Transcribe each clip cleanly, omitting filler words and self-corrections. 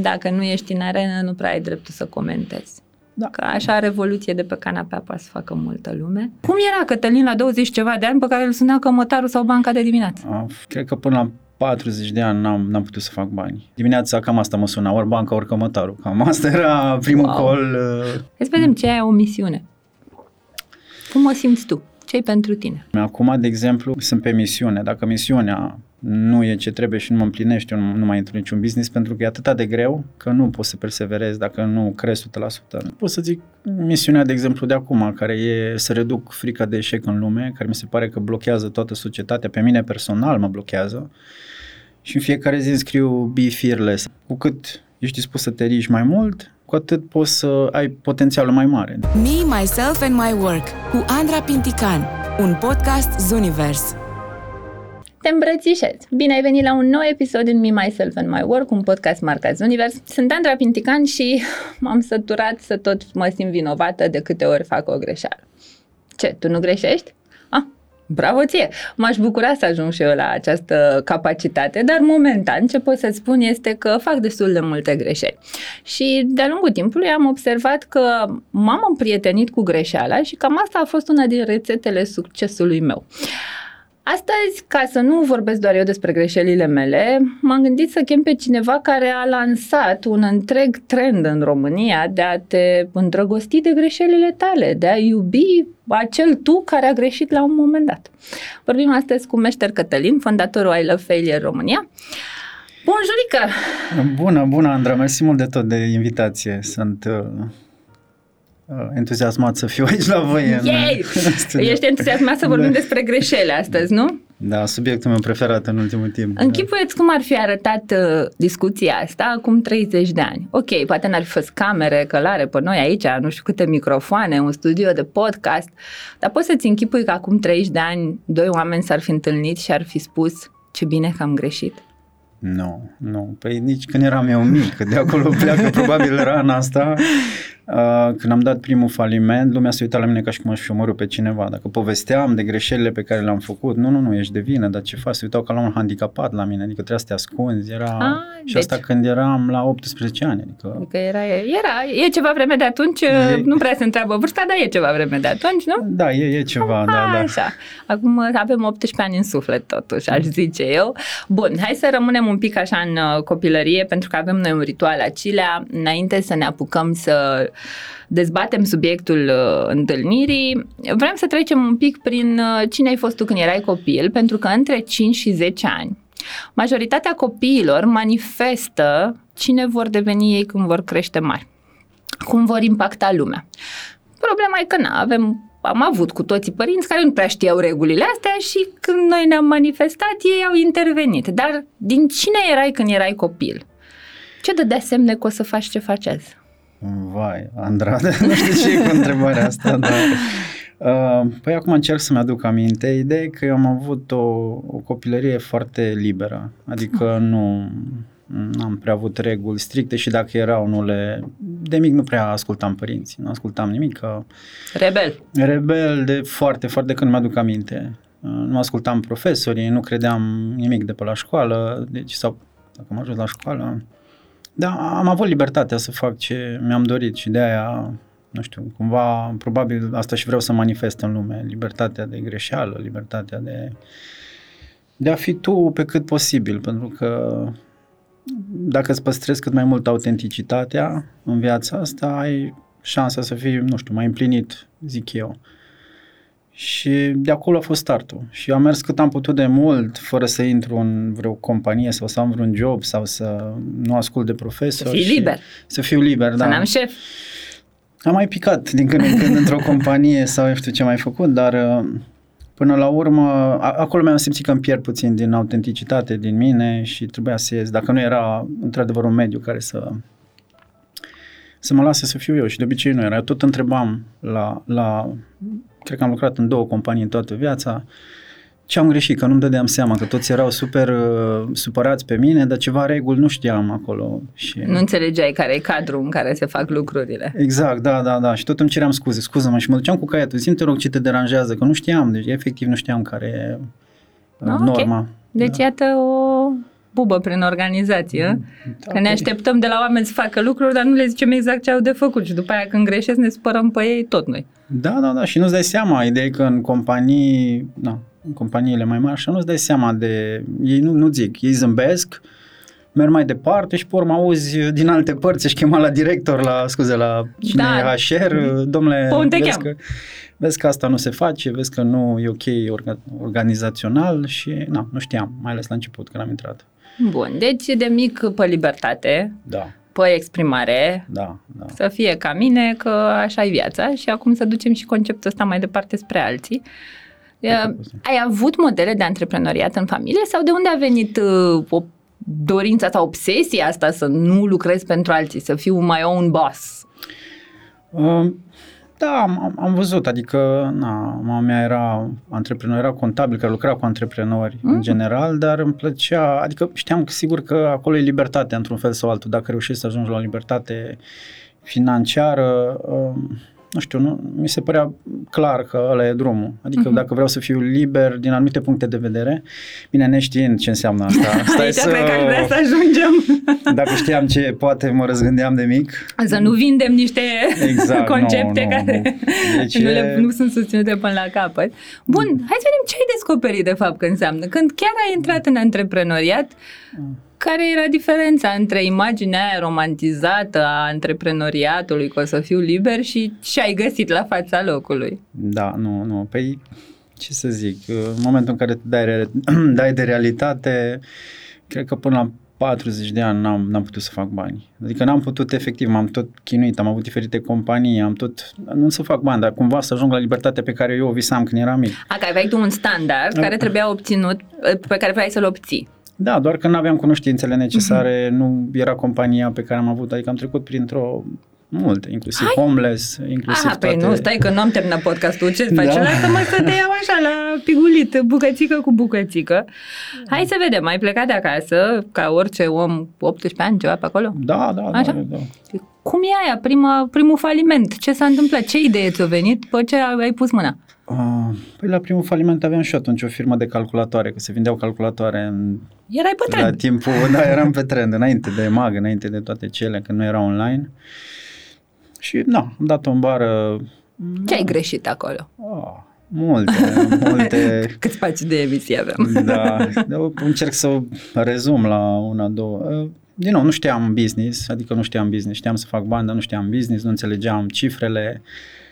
dacă nu ești în arenă, nu prea ai dreptul să comentezi. Da. Că așa revoluție de pe canapea poate să facă multă lume. Cum era Cătălin la 20 ceva de ani pe care îl suna cămătarul sau banca de dimineață? Cred că până la 40 de ani n-am putut să fac bani. Dimineața cam asta mă suna, ori banca, ori cămătarul. Cam asta era primul call. Hai să vedem ce e o misiune. Cum o simți tu? Ce-i pentru tine? Acum, de exemplu, sunt pe misiune. Dacă misiunea nu e ce trebuie și nu mă împlinește, eu nu mai intru niciun business, pentru că e atât de greu că nu poți să perseverezi dacă nu crezi 100%. Pot să zic misiunea, de exemplu, de acum, care e să reduc frica de eșec în lume, care mi se pare că blochează toată societatea, pe mine personal mă blochează, și în fiecare zi scriu Be Fearless. Cu cât ești dispus să te riști mai mult, cu atât poți să ai potențialul mai mare. Me, Myself and My Work cu Andra Pintican, un podcast Zuniverse. Te îmbrățișez! Bine ai venit la un nou episod din Me, Myself and My Work, un podcast marca Zuniverse. Sunt Andra Pintican și m-am săturat să tot mă simt vinovată de câte ori fac o greșeală. Ce, tu nu greșești? Bravo ție! M-aș bucura să ajung și eu la această capacitate, dar momentan ce pot să-ți spun este că fac destul de multe greșeli. Și de-a lungul timpului am observat că m-am împrietenit cu greșeala și cam asta a fost una din rețetele succesului meu. Astăzi, ca să nu vorbesc doar eu despre greșelile mele, m-am gândit să chem pe cineva care a lansat un întreg trend în România de a te îndrăgosti de greșelile tale, de a iubi acel tu care a greșit la un moment dat. Vorbim astăzi cu Meșter Cătălin, fondatorul I Love Failure România. Bun, Jurică! Bună, Andra! Mersi mult de tot de invitație. Sunt... entuziasmat să fiu aici la voi. Ești entuziasmat să vorbim despre greșele astăzi, nu? Da, subiectul meu preferat în ultimul timp. Închipuieți cum ar fi arătat discuția asta acum 30 de ani. Ok, poate n-ar fi fost camere călare pe noi aici, nu știu câte microfoane, un studio de podcast, dar poți să-ți închipui că acum 30 de ani doi oameni s-ar fi întâlnit și ar fi spus ce bine că am greșit. Nu. Păi nici când eram eu mic, de acolo pleacă probabil rana asta. Când am dat primul faliment, lumea se uita la mine ca și cum aș fi omorât pe cineva. Dacă povesteam de greșelile pe care le-am făcut, nu, ești de vină, dar ce faci? Se uitau ca la un handicapat la mine, adică trebuia să te ascunzi. Și deci... asta când eram la 18 ani. Adică era, e ceva vreme de atunci, nu prea se întreabă vârsta, dar e ceva vreme de atunci, nu? Da, e ceva, da. Așa. Acum avem 18 ani în suflet totuși, aș zice eu. Bun, hai să rămânem un pic așa în copilărie, pentru că avem noi un ritual acilea, înainte să ne apucăm să dezbatem subiectul întâlnirii. Vrem să trecem un pic prin cine ai fost tu când erai copil, pentru că între 5 și 10 ani majoritatea copiilor manifestă cine vor deveni ei când vor crește mari, cum vor impacta lumea. Problema e că am avut cu toții părinți care nu prea știau regulile astea și când noi ne-am manifestat, ei au intervenit. Dar din cine erai când erai copil? Ce dădea semne că o să faci ce faci azi? Vai, Andra, nu știu ce e cu întrebarea asta, dar... Păi acum încerc să-mi aduc aminte. Ideea e că eu am avut o copilărie foarte liberă, adică n-am prea avut reguli stricte și dacă erau de mic nu prea ascultam părinții, nu ascultam nimic. Rebel de foarte, foarte când mi-aduc aminte. Nu ascultam profesorii, nu credeam nimic de pe la școală, deci sau dacă am ajuns la școală. Dar am avut libertatea să fac ce mi-am dorit și de aia, nu știu, cumva, probabil asta și vreau să manifest în lume, libertatea de greșeală, libertatea de a fi tu pe cât posibil, pentru că dacă îți păstrezi cât mai mult autenticitatea în viața asta, ai șansa să fii, nu știu, mai împlinit, zic eu. Și de acolo a fost startul. Și am mers cât am putut de mult, fără să intru în vreo companie sau să am vreun job sau să nu ascult de profesor. Să fii liber. Să fiu liber, da. Să n-am șef. Am mai picat din când în când într-o companie sau eu știu ce mai făcut, dar până la urmă, acolo mi-am simțit că îmi pierd puțin din autenticitate, din mine și trebuia să ies. Dacă nu era într-adevăr un mediu care să mă lase să fiu eu și de obicei nu era. Eu tot întrebam cred că am lucrat în două companii în toată viața, ce am greșit, că nu-mi dădeam seama, că toți erau super supărați pe mine, dar ceva reguli nu știam acolo. Și... nu înțelegeai care e cadrul în care se fac lucrurile. Exact, da, și tot îmi ceream scuze-mă și mă duceam cu caietul, zi-mi te rog ce te deranjează, că nu știam, deci efectiv nu știam care e norma. Deci iată o bubă prin organizație, că ne așteptăm de la oameni să facă lucruri, dar nu le zicem exact ce au de făcut și după aia când greșesc ne spărăm pe ei tot noi. Da, da, da, și nu-ți dai seama, ideea e că în companii, da, în companiile mai mari, așa nu-ți dai seama de, ei nu zic, ei zâmbesc, merg mai departe și pe urmă auzi din alte părți, ești chemat la director, la, scuze, la cine e HR, domnule, vezi că asta nu se face, vezi că nu e ok organizațional și na, nu știam, mai ales la început când am intrat. Bun, deci de mic pe libertate, da, pe exprimare, da, da, să fie ca mine, că așa e viața și acum să ducem și conceptul ăsta mai departe spre alții. Ai avut modele de antreprenoriat în familie sau de unde a venit o dorința sau obsesia asta să nu lucrez pentru alții, să fiu my own boss? Da, am văzut, adică na, mama mea era antreprenor, era contabil, că lucra cu antreprenori în general, dar îmi plăcea, adică știam că sigur că acolo e libertate într-un fel sau altul, dacă reușești să ajungi la o libertate financiară, nu știu, nu, mi se părea clar că ăla e drumul. Adică dacă vreau să fiu liber din anumite puncte de vedere, bine, neștiind ce înseamnă asta. Stai aici să... cred că aș vrea să ajungem. Dacă știam ce poate mă răzgândeam de mic. Să nu vindem niște concepte care deci nu sunt susținute până la capăt. Bun, hai să vedem ce ai descoperit de fapt că înseamnă. Când chiar ai intrat în antreprenoriat, care era diferența între imaginea aia romantizată a antreprenoriatului, că o să fiu liber, și ce ai găsit la fața locului? Da, nu, păi ce să zic, în momentul în care te dai de realitate, cred că până la 40 de ani n-am putut să fac bani. Adică n-am putut efectiv, m-am tot chinuit, am avut diferite companii, am tot, nu să fac bani, dar cumva să ajung la libertatea pe care eu o visam când eram mic. Că aveai tu un standard care trebuia obținut, pe care vrei să-l obții. Da, doar că nu aveam cunoștințele necesare, nu era compania pe care am avut, adică am trecut printr-o multe, inclusiv homeless, inclusiv toate... Păi nu, stai că nu am terminat podcastul, ce-ți faci? Lasă-mă să te iau așa la pigulit, bucățică cu bucățică. Hai să vedem, ai plecat de acasă, ca orice om, 18 ani, ceva pe acolo? Da. Cum e aia, primul faliment? Ce s-a întâmplat? Ce idee ți-a venit? Pe ce ai pus mâna? Păi la primul faliment aveam și atunci o firmă de calculatoare, că se vindeau calculatoare în... Erai pe trend. La timpul, da, eram pe trend, înainte de mag, înainte de toate cele, când nu era online. Și, da, am dat-o în bară. Ce ai greșit acolo? Multe. Câți paci de emisie aveam? Da, încerc să rezum la una, două. Din nou, nu știam business, știam să fac bani, dar nu știam business, nu înțelegeam cifrele,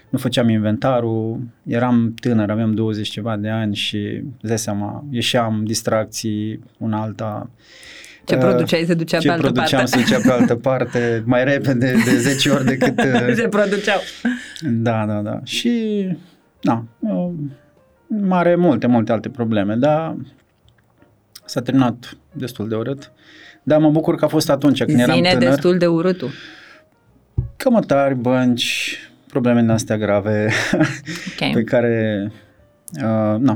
nu făceam inventarul, eram tânăr, aveam 20 ceva de ani și, îți dai seama, ieșeam distracții, una alta. Ce produceai se ducea pe altă parte. Ce produceam se ducea pe altă parte, mai repede, de 10 ori decât... se produceau. Da. Și, da, mare, multe alte probleme, dar s-a terminat destul de urât. Dar mă bucur că a fost atunci, când eram tânăr. Destul de urâtul. Cămătari, bănci, probleme din astea grave, pe care...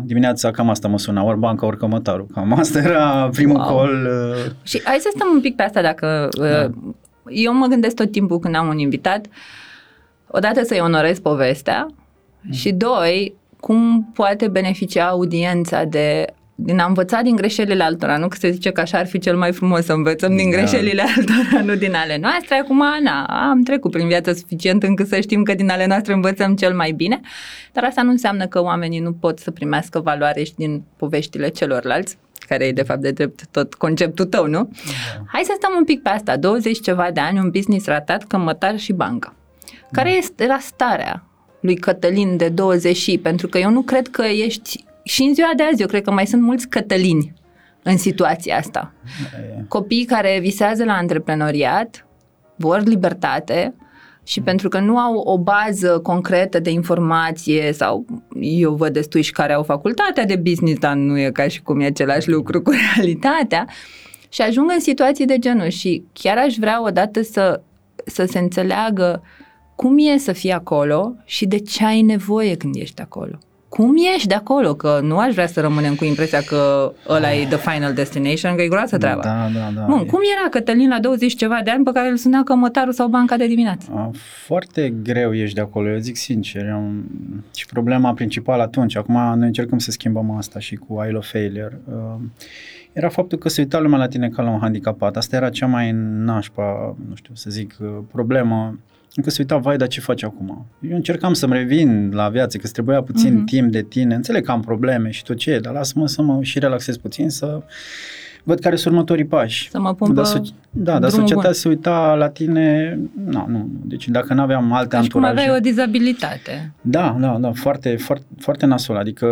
dimineața cam asta mă suna, ori banca, ori cămătarul. Cam asta era primul call. Și hai să stăm un pic pe asta, dacă... Eu mă gândesc tot timpul când am un invitat, odată să-i onorez povestea și doi, cum poate beneficia audiența din a învăța din greșelile altora, nu? Că se zice că așa ar fi cel mai frumos, să învățăm din greșelile altora, nu din ale noastre. Acum, am trecut prin viață suficient încât să știm că din ale noastre învățăm cel mai bine, dar asta nu înseamnă că oamenii nu pot să primească valoare și din poveștile celorlalți, care e de fapt de drept tot conceptul tău, nu? Hai să stăm un pic pe asta. 20 ceva de ani, un business ratat, cămătar și bancă. Care este la starea lui Cătălin de 20? Pentru că eu nu cred că ești... Și în ziua de azi, eu cred că mai sunt mulți Cătălini în situația asta. Copiii care visează la antreprenoriat vor libertate și pentru că nu au o bază concretă de informație sau eu văd destui și care au facultatea de business, dar nu e ca și cum e același lucru cu realitatea și ajung în situații de genul și chiar aș vrea odată să se înțeleagă cum e să fii acolo și de ce ai nevoie când ești acolo. Cum ieși de acolo? Că nu aș vrea să rămânem cu impresia că ăla e the final destination, că e groasă treaba. Da. Bun, cum era Cătălin la 20 ceva de ani pe care îl suna cămătarul sau banca de dimineață? Foarte greu ieși de acolo, eu zic sincer. Și problema principală atunci, acum noi încercăm să schimbăm asta și cu I Love Failure, era faptul că se uita lumea la tine ca la un handicapat. Asta era cea mai nașpa, nu știu să zic, problemă. Încă se uita, vai, dar ce faci acum? Eu încercam să-mi revin la viață, că trebuia puțin timp de tine. Înțeleg că am probleme și tot ce e, dar lasă-mă să mă și relaxez puțin, să văd care sunt următorii pași. Să mă pun dar societatea se uita la tine, nu. Deci dacă n-aveam alte anturaje. Cum aveai o dizabilitate. Da, foarte, foarte, foarte nasol. Adică,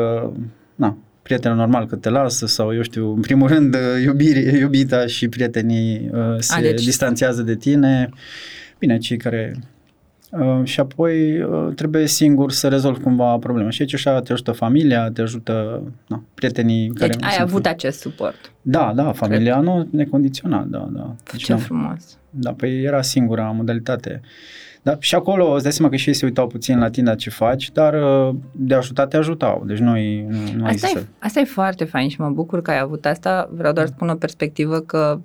prietenul normal că te lasă sau, eu știu, în primul rând iubita și prietenii se distanțează de tine. Bine, cei care... și apoi trebuie singur să rezolvi cumva problema. Și aici așa te ajută familia, te ajută prietenii. Deci care ai avut acest suport. Da, familia nu necondiționat. Da. Deci, ce frumos. Da, păi era singura modalitate. Da, și acolo îți dai seama că și ei se uitau puțin la tine ce faci, dar de ajutat te ajutau. Deci nu asta e foarte fain și mă bucur că ai avut asta. Vreau doar să spun o perspectivă că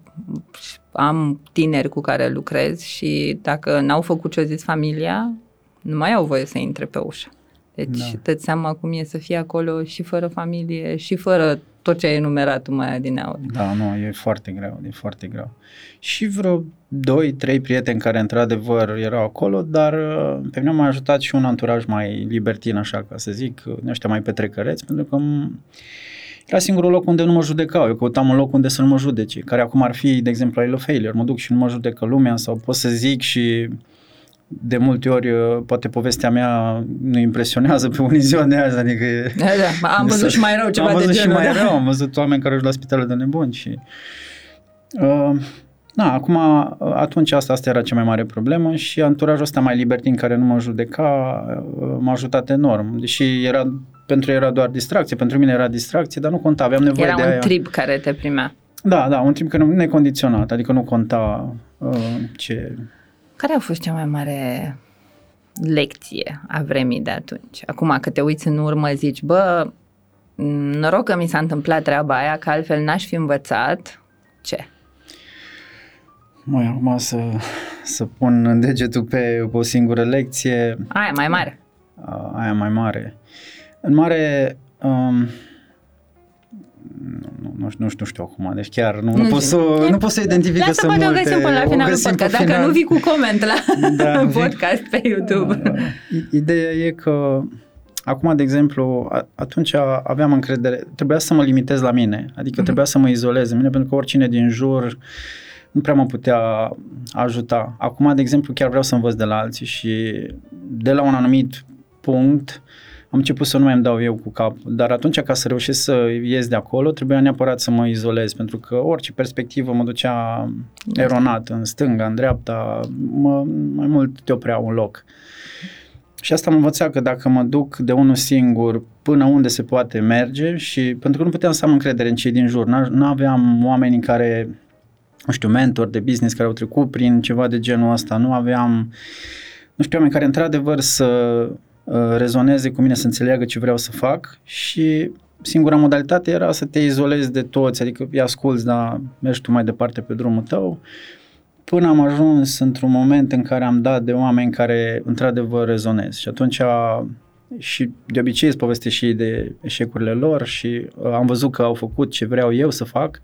am tineri cu care lucrez și dacă n-au făcut ce-o zis familia, nu mai au voie să intre pe ușă. Deci dă-ți seama cum e să fii acolo și fără familie și fără tot ce ai enumerat tu mai adineauri. Da, e foarte greu, Și vreo 2-3 prieteni care într-adevăr erau acolo, dar pe mine m-a ajutat și un anturaj mai libertin, așa ca să zic, ăștia mai petrecăreți, pentru că era singurul loc unde nu mă judecau. Eu căutam un loc unde să nu mă judece, care acum ar fi, de exemplu, I Love Failure. Mă duc și nu mă judecă lumea sau pot să zic și... De multe ori, poate povestea mea nu impresionează pe unii ziua de azi, adică... Da, am văzut și mai rău ceva de genul. Am văzut oameni care ajung la spitale de nebuni și... atunci asta era cea mai mare problemă și anturajul ăsta mai libertin care nu mă judeca m-a ajutat enorm, deși pentru ei era doar distracție, pentru mine era distracție, dar nu conta, aveam nevoie de aia. Era un trib care te primea. Da, un trib care nu necondiționat, adică nu conta ce... Care a fost cea mai mare lecție a vremii de atunci? Acum că te uiți în urmă zici, noroc că mi s-a întâmplat treaba aia, că altfel n-aș fi învățat. Ce? Măi, acum să pun degetul pe o singură lecție. Aia mai mare. În mare... Nu știu acum, deci chiar nu pot să identific că sunt multe. Lasă-mă până la finalul podcast, dacă nu vii cu coment la podcast pe YouTube. Ideea e că acum, de exemplu, atunci aveam încredere, trebuia să mă limitez la mine, adică trebuia să mă izolez în mine, pentru că oricine din jur nu prea mă putea ajuta. Acum, de exemplu, chiar vreau să învăț de la alții și de la un anumit punct am început să nu mai îmi dau eu cu cap, dar atunci ca să reușesc să ies de acolo trebuia neapărat să mă izolez, pentru că orice perspectivă mă ducea eronat în stânga, în dreapta, mai mult te oprea un loc. Și asta m-a învățat că dacă mă duc de unul singur până unde se poate merge și pentru că nu puteam să am încredere în cei din jur, nu aveam oamenii care, nu știu, mentori de business care au trecut prin ceva de genul ăsta, nu știu, oameni care într-adevăr să... rezoneze cu mine, să înțeleagă ce vreau să fac și singura modalitate era să te izolezi de toți, adică îi asculți, dar mergi tu mai departe pe drumul tău, până am ajuns într-un moment în care am dat de oameni care într-adevăr rezonez și atunci și de obicei îți povestesc și de eșecurile lor și am văzut că au făcut ce vreau eu să fac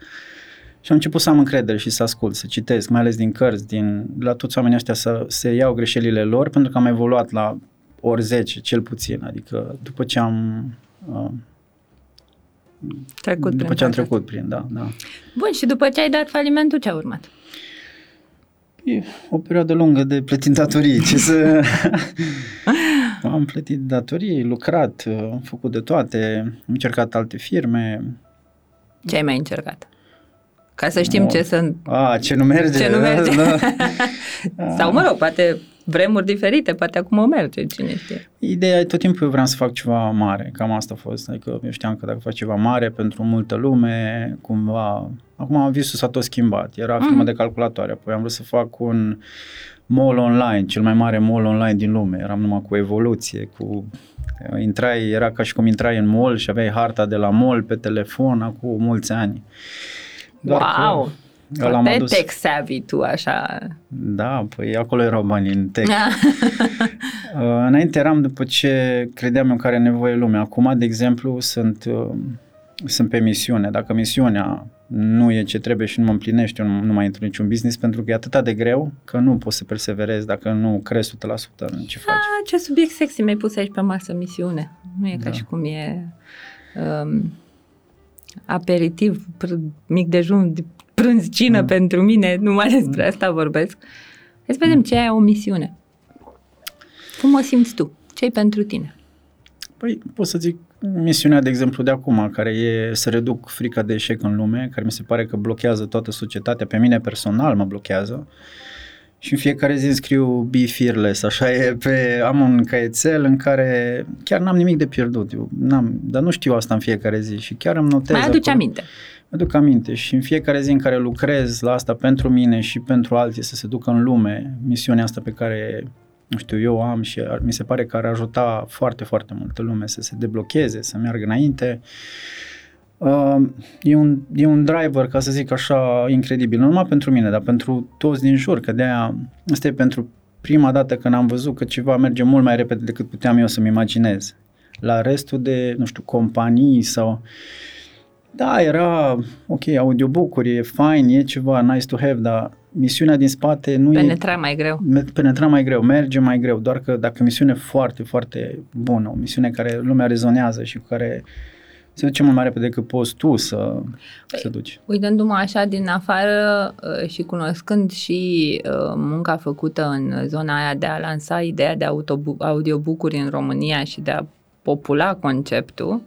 și am început să am încredere și să ascult, să citesc, mai ales din cărți, la toți oamenii ăștia să iau greșelile lor, pentru că am evoluat la ori 10, cel puțin, adică după ce am trecut prin, da. Bun, și după ce ai dat falimentul, ce a urmat? E o perioadă lungă de plătit datorii, am plătit datorii, lucrat, am făcut de toate, am încercat alte firme. Ce ai mai încercat? Ca să știm ce nu merge. Sau poate vremuri diferite, poate acum o merge, cine știe. Ideea e tot timpul eu vreau să fac ceva mare, cam asta a fost, adică eu știam că dacă fac ceva mare pentru multă lume, cumva, acum visul s-a tot schimbat, era firmă de calculatoare, apoi am vrut să fac un mall online, cel mai mare mall online din lume, eram numai cu evoluție, era ca și cum intrai în mall și aveai harta de la mall pe telefon acum mulți ani. Wow! Foarte tech savvy tu, așa. Da, păi acolo erau banii în tech. Înainte eram după ce credeam eu că are nevoie lumea. Acum, de exemplu, sunt pe misiune. Dacă misiunea nu e ce trebuie și nu mă împlinește, eu nu mai intru niciun business pentru că e atât de greu că nu poți să perseverezi dacă nu crezi 100% în ce faci. A, ce subiect sexy mi-ai pus aici pe masă, misiune. Nu e ca și cum e aperitiv, mic dejun, prânz, cină pentru mine, numai despre asta vorbesc. Hai să vedem ce e o misiune. Cum o simți tu? Ce-i pentru tine? Păi pot să zic misiunea, de exemplu, de acum, care e să reduc frica de eșec în lume, care mi se pare că blochează toată societatea, pe mine personal mă blochează. Și în fiecare zi scriu Be Fearless, așa e, am un caietel în care chiar n-am nimic de pierdut, eu dar nu știu asta în fiecare zi și chiar îmi notez. Mai aduce aminte. Îmi aduc aminte și în fiecare zi în care lucrez la asta pentru mine și pentru alții să se ducă în lume, misiunea asta pe care, nu știu, eu am și mi se pare că ar ajuta foarte, foarte multă lume să se deblocheze, să meargă înainte. E un driver, ca să zic așa, incredibil, nu numai pentru mine, dar pentru toți din jur, că de-aia asta e pentru prima dată când am văzut că ceva merge mult mai repede decât puteam eu să-mi imaginez. La restul de, nu știu, companii sau... Da, era, ok, audiobook-uri, e fain, e ceva nice to have, dar misiunea din spate nu penetra mai greu. Penetra mai greu, merge mai greu, doar că dacă o misiune foarte, foarte bună, o misiune care lumea rezonează și cu care... se duce mult mai repede decât poți tu să duci. Uitându-mă așa din afară și cunoscând și munca făcută în zona aia de a lansa ideea de audiobook-uri în România și de a popula conceptul,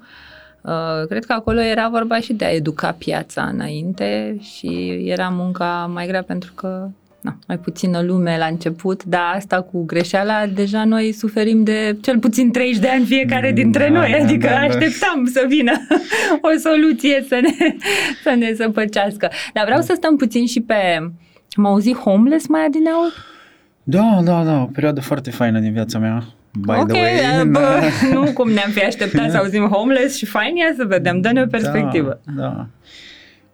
cred că acolo era vorba și de a educa piața înainte și era munca mai grea pentru că mai puțină lume la început, dar asta cu greșeala, deja noi suferim de cel puțin 30 de ani fiecare dintre noi, adică așteptam să vină o soluție să ne săpăcească. Dar vreau să stăm puțin și pe... Mă auzi homeless mai adineauri? Da, o perioadă foarte faină din viața mea. Nu cum ne-am fi așteptat să auzim homeless și fain, ia să vedem, dă-ne o perspectivă. Da.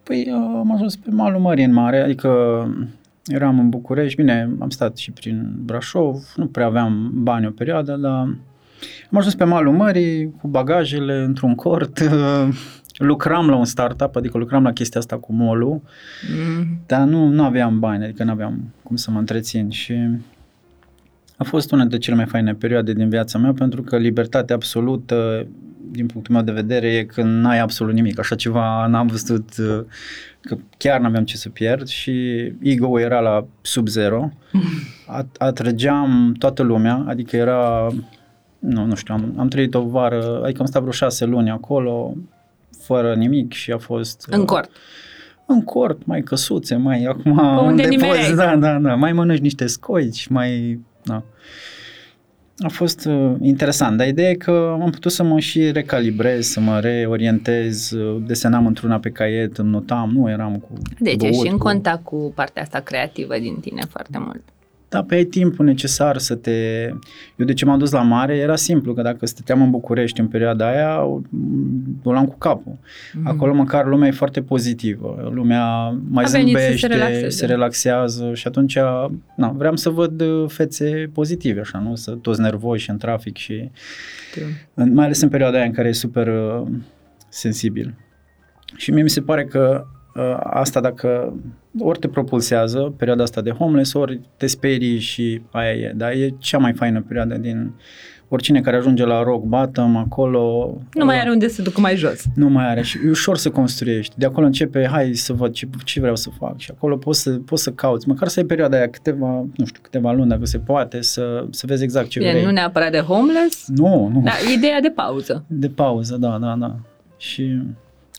Păi am ajuns pe malul mării în mare, adică... Eram în București, bine, am stat și prin Brașov, nu prea aveam bani o perioadă, dar am ajuns pe malul mării cu bagajele într-un cort, lucram la un startup, adică lucram la chestia asta cu mall-ul, dar nu aveam bani, adică nu aveam cum să mă întrețin și a fost una dintre cele mai faine perioade din viața mea pentru că libertatea absolută, din punctul meu de vedere, e când n-ai absolut nimic, așa ceva n-am văzut... că chiar n-aveam ce să pierd și ego-ul era la sub zero, atrăgeam toată lumea, adică era, am trăit o vară, adică am stat vreo 6 luni acolo, fără nimic și a fost... În cort. În cort, mai căsuțe, mai acum... Unde nimereai. Da, mai mănânci niște scoici, mai... Da. A fost interesant, dar ideea e că am putut să mă și recalibrez, să mă reorientez, desenam într-una pe caiet, îmi notam, nu eram cu... Deci ești în contact cu partea asta creativă din tine foarte mult. Da, pe ai timpul necesar să te... Eu de ce m-am dus la mare era simplu, că dacă stăteam în București în perioada aia, o luam cu capul. Acolo măcar lumea e foarte pozitivă, lumea mai zâmbește, se relaxează și atunci vreau să văd fețe pozitive, așa, nu? Să toți nervoși în trafic și... Mai ales în perioada aia în care e super sensibil. Și mie mi se pare că asta dacă ori te propulsează perioada asta de homeless, ori te sperii și aia e, dar e cea mai faină perioadă din oricine care ajunge la rock bottom, acolo... Nu mai are unde să ducă mai jos. Nu mai are și e ușor să construiești, de acolo începe, hai să văd ce vreau să fac și acolo poți să cauți, măcar să ai perioada aia câteva luni dacă se poate, să vezi exact ce vrei. Nu neapărat de homeless, nu. Dar ideea de pauză. De pauză, da. Și...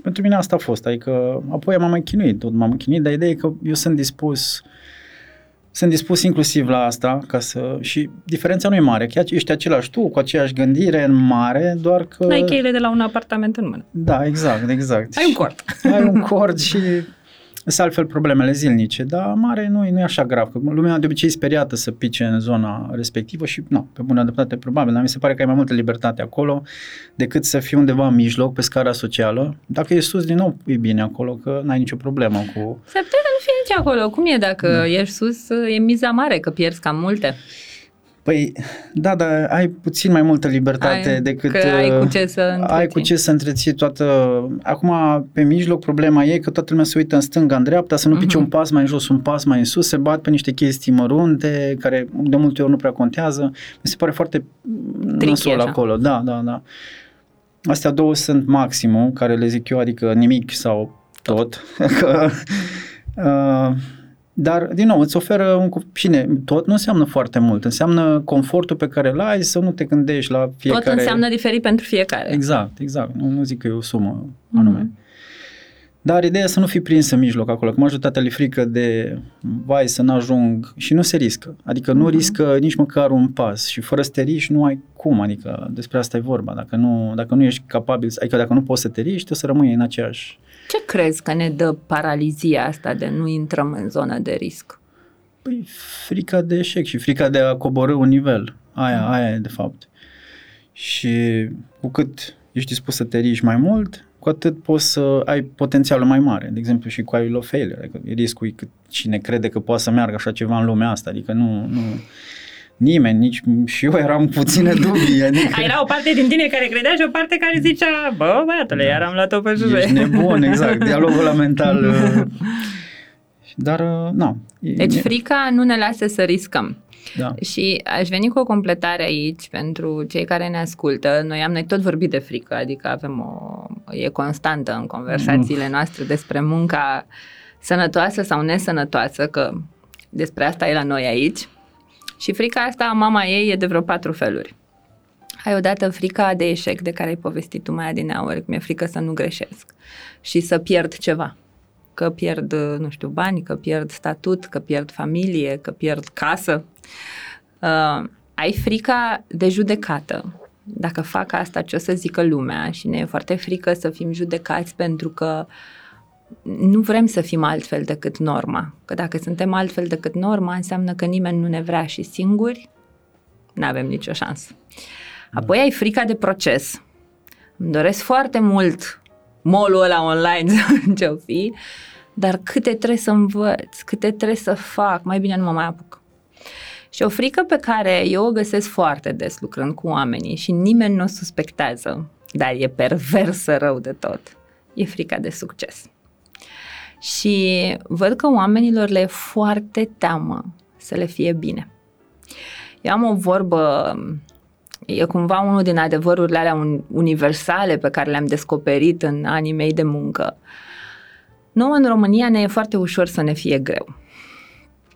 Pentru mine asta a fost, adică apoi m-am mai chinuit, dar ideea e că eu sunt dispus inclusiv la asta și diferența nu e mare, că ești același tu, cu aceeași gândire în mare, doar că... N-ai cheile de la un apartament în mână. Da, exact. Ai un cort. Ai un cort și sunt altfel problemele zilnice, dar mare nu e așa grav, că lumea de obicei e speriată să pice în zona respectivă și, pe bună dreptate, probabil, dar mi se pare că ai mai multă libertate acolo decât să fii undeva în mijloc, pe scara socială. Dacă e sus, din nou, e bine acolo, că n-ai nicio problemă cu... S-ar putea că nu fie nici acolo. Cum e dacă ești sus? E miza mare, că pierzi cam multe. Păi, da, dar ai puțin mai multă libertate decât... ai cu ce să întreții. Ai cu ce să întreții toată... Acum, pe mijloc, problema e că toată lumea se uită în stânga, în dreapta, să nu pice un pas mai în jos, un pas mai în sus, se bat pe niște chestii mărunte, care de multe ori nu prea contează. Mi se pare foarte nasol acolo. Da, da, da. Astea două sunt maximul, care le zic eu, adică nimic sau tot. Că, dar, din nou, îți oferă un... Bine, tot nu înseamnă foarte mult. Înseamnă confortul pe care îl ai să nu te gândești la fiecare... Tot înseamnă diferit pentru fiecare. Exact, exact. Nu zic că e o sumă anume. Dar ideea să nu fii prins în mijloc acolo. Că majoritatea le frică de, vai, să n-ajung, și nu se riscă. Adică nu riscă nici măcar un pas și fără să te riști nu ai cum. Adică despre asta e vorba. Dacă nu ești capabil, adică dacă nu poți să te riști, o să rămâi în aceeași... Ce crezi că ne dă paralizia asta de nu intrăm în zona de risc? Păi frica de eșec și frica de a coborî un nivel. Aia e de fapt. Și cu cât ești dispus să te riști mai mult, cu atât poți să ai potențialul mai mare. De exemplu și cu I Love Failure. Adică riscul e că cine crede că poate să meargă așa ceva în lumea asta. Adică nu nimeni, nici și eu eram puține dubii. Adică... Era o parte din tine care credea și o parte care zicea, bă, băiatule, iar am luat-o pe juve. Ești nebun, exact. Dialogul la mental. Dar, nu. Deci frica nu ne lasă să riscăm. Da. Și aș veni cu o completare aici pentru cei care ne ascultă. Noi tot vorbit de frică, adică e constantă în conversațiile noastre despre munca sănătoasă sau nesănătoasă, că despre asta e la noi aici. Și frica asta, mama ei, e de vreo 4 feluri. Ai odată frica de eșec, de care ai povestit tu mai adineauri. Mi-e frică să nu greșesc și să pierd ceva. Că pierd, nu știu, bani, că pierd statut, că pierd familie, că pierd casă. Ai frica de judecată. Dacă fac asta, ce o să zică lumea? Și ne e foarte frică să fim judecați pentru că nu vrem să fim altfel decât norma. Că dacă suntem altfel decât norma, înseamnă că nimeni nu ne vrea și singuri n-avem nicio șansă. Apoi ai frica de proces. Îmi doresc foarte mult mall-ul ăla online sau ce-o fi, dar câte trebuie să învăț, câte trebuie să fac, mai bine nu mă mai apuc. Și o frică pe care eu o găsesc foarte des lucrând cu oamenii și nimeni nu o suspectează, dar e perversă rău de tot, e frica de succes. Și văd că oamenilor le e foarte teamă să le fie bine. Eu am o vorbă, e cumva unul din adevărurile alea universale pe care le-am descoperit în anii mei de muncă. Nouă în România ne e foarte ușor să ne fie greu.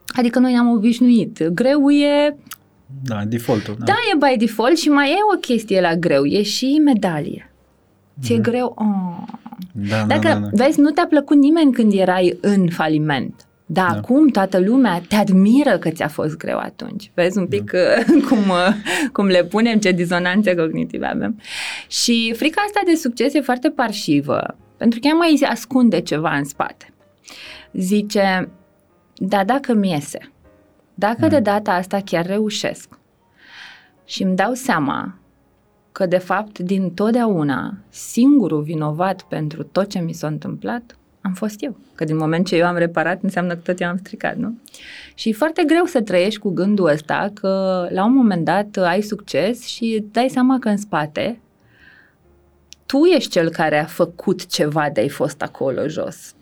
Adică noi ne-am obișnuit. Greu e... Da, default-ul. Da, e by default și mai e o chestie la greu. E și medalie. Ți-e greu? Oh. Da, dacă, vezi, nu te-a plăcut nimeni când erai în faliment. Dar acum toată lumea te admiră că ți-a fost greu atunci. Vezi un pic cum le punem, ce disonanțe cognitive avem. Și frica asta de succes e foarte parșivă, pentru că ea mai ascunde ceva în spate. Zice, da, dacă mi iese, dacă de data asta chiar reușesc și îmi dau seama că de fapt din totdeauna singurul vinovat pentru tot ce mi s-a întâmplat am fost eu. Că din moment ce eu am reparat înseamnă că tot eu am stricat, nu? Și e foarte greu să trăiești cu gândul ăsta că la un moment dat ai succes și dai seama că în spate tu ești cel care a făcut ceva de-ai fost acolo jos.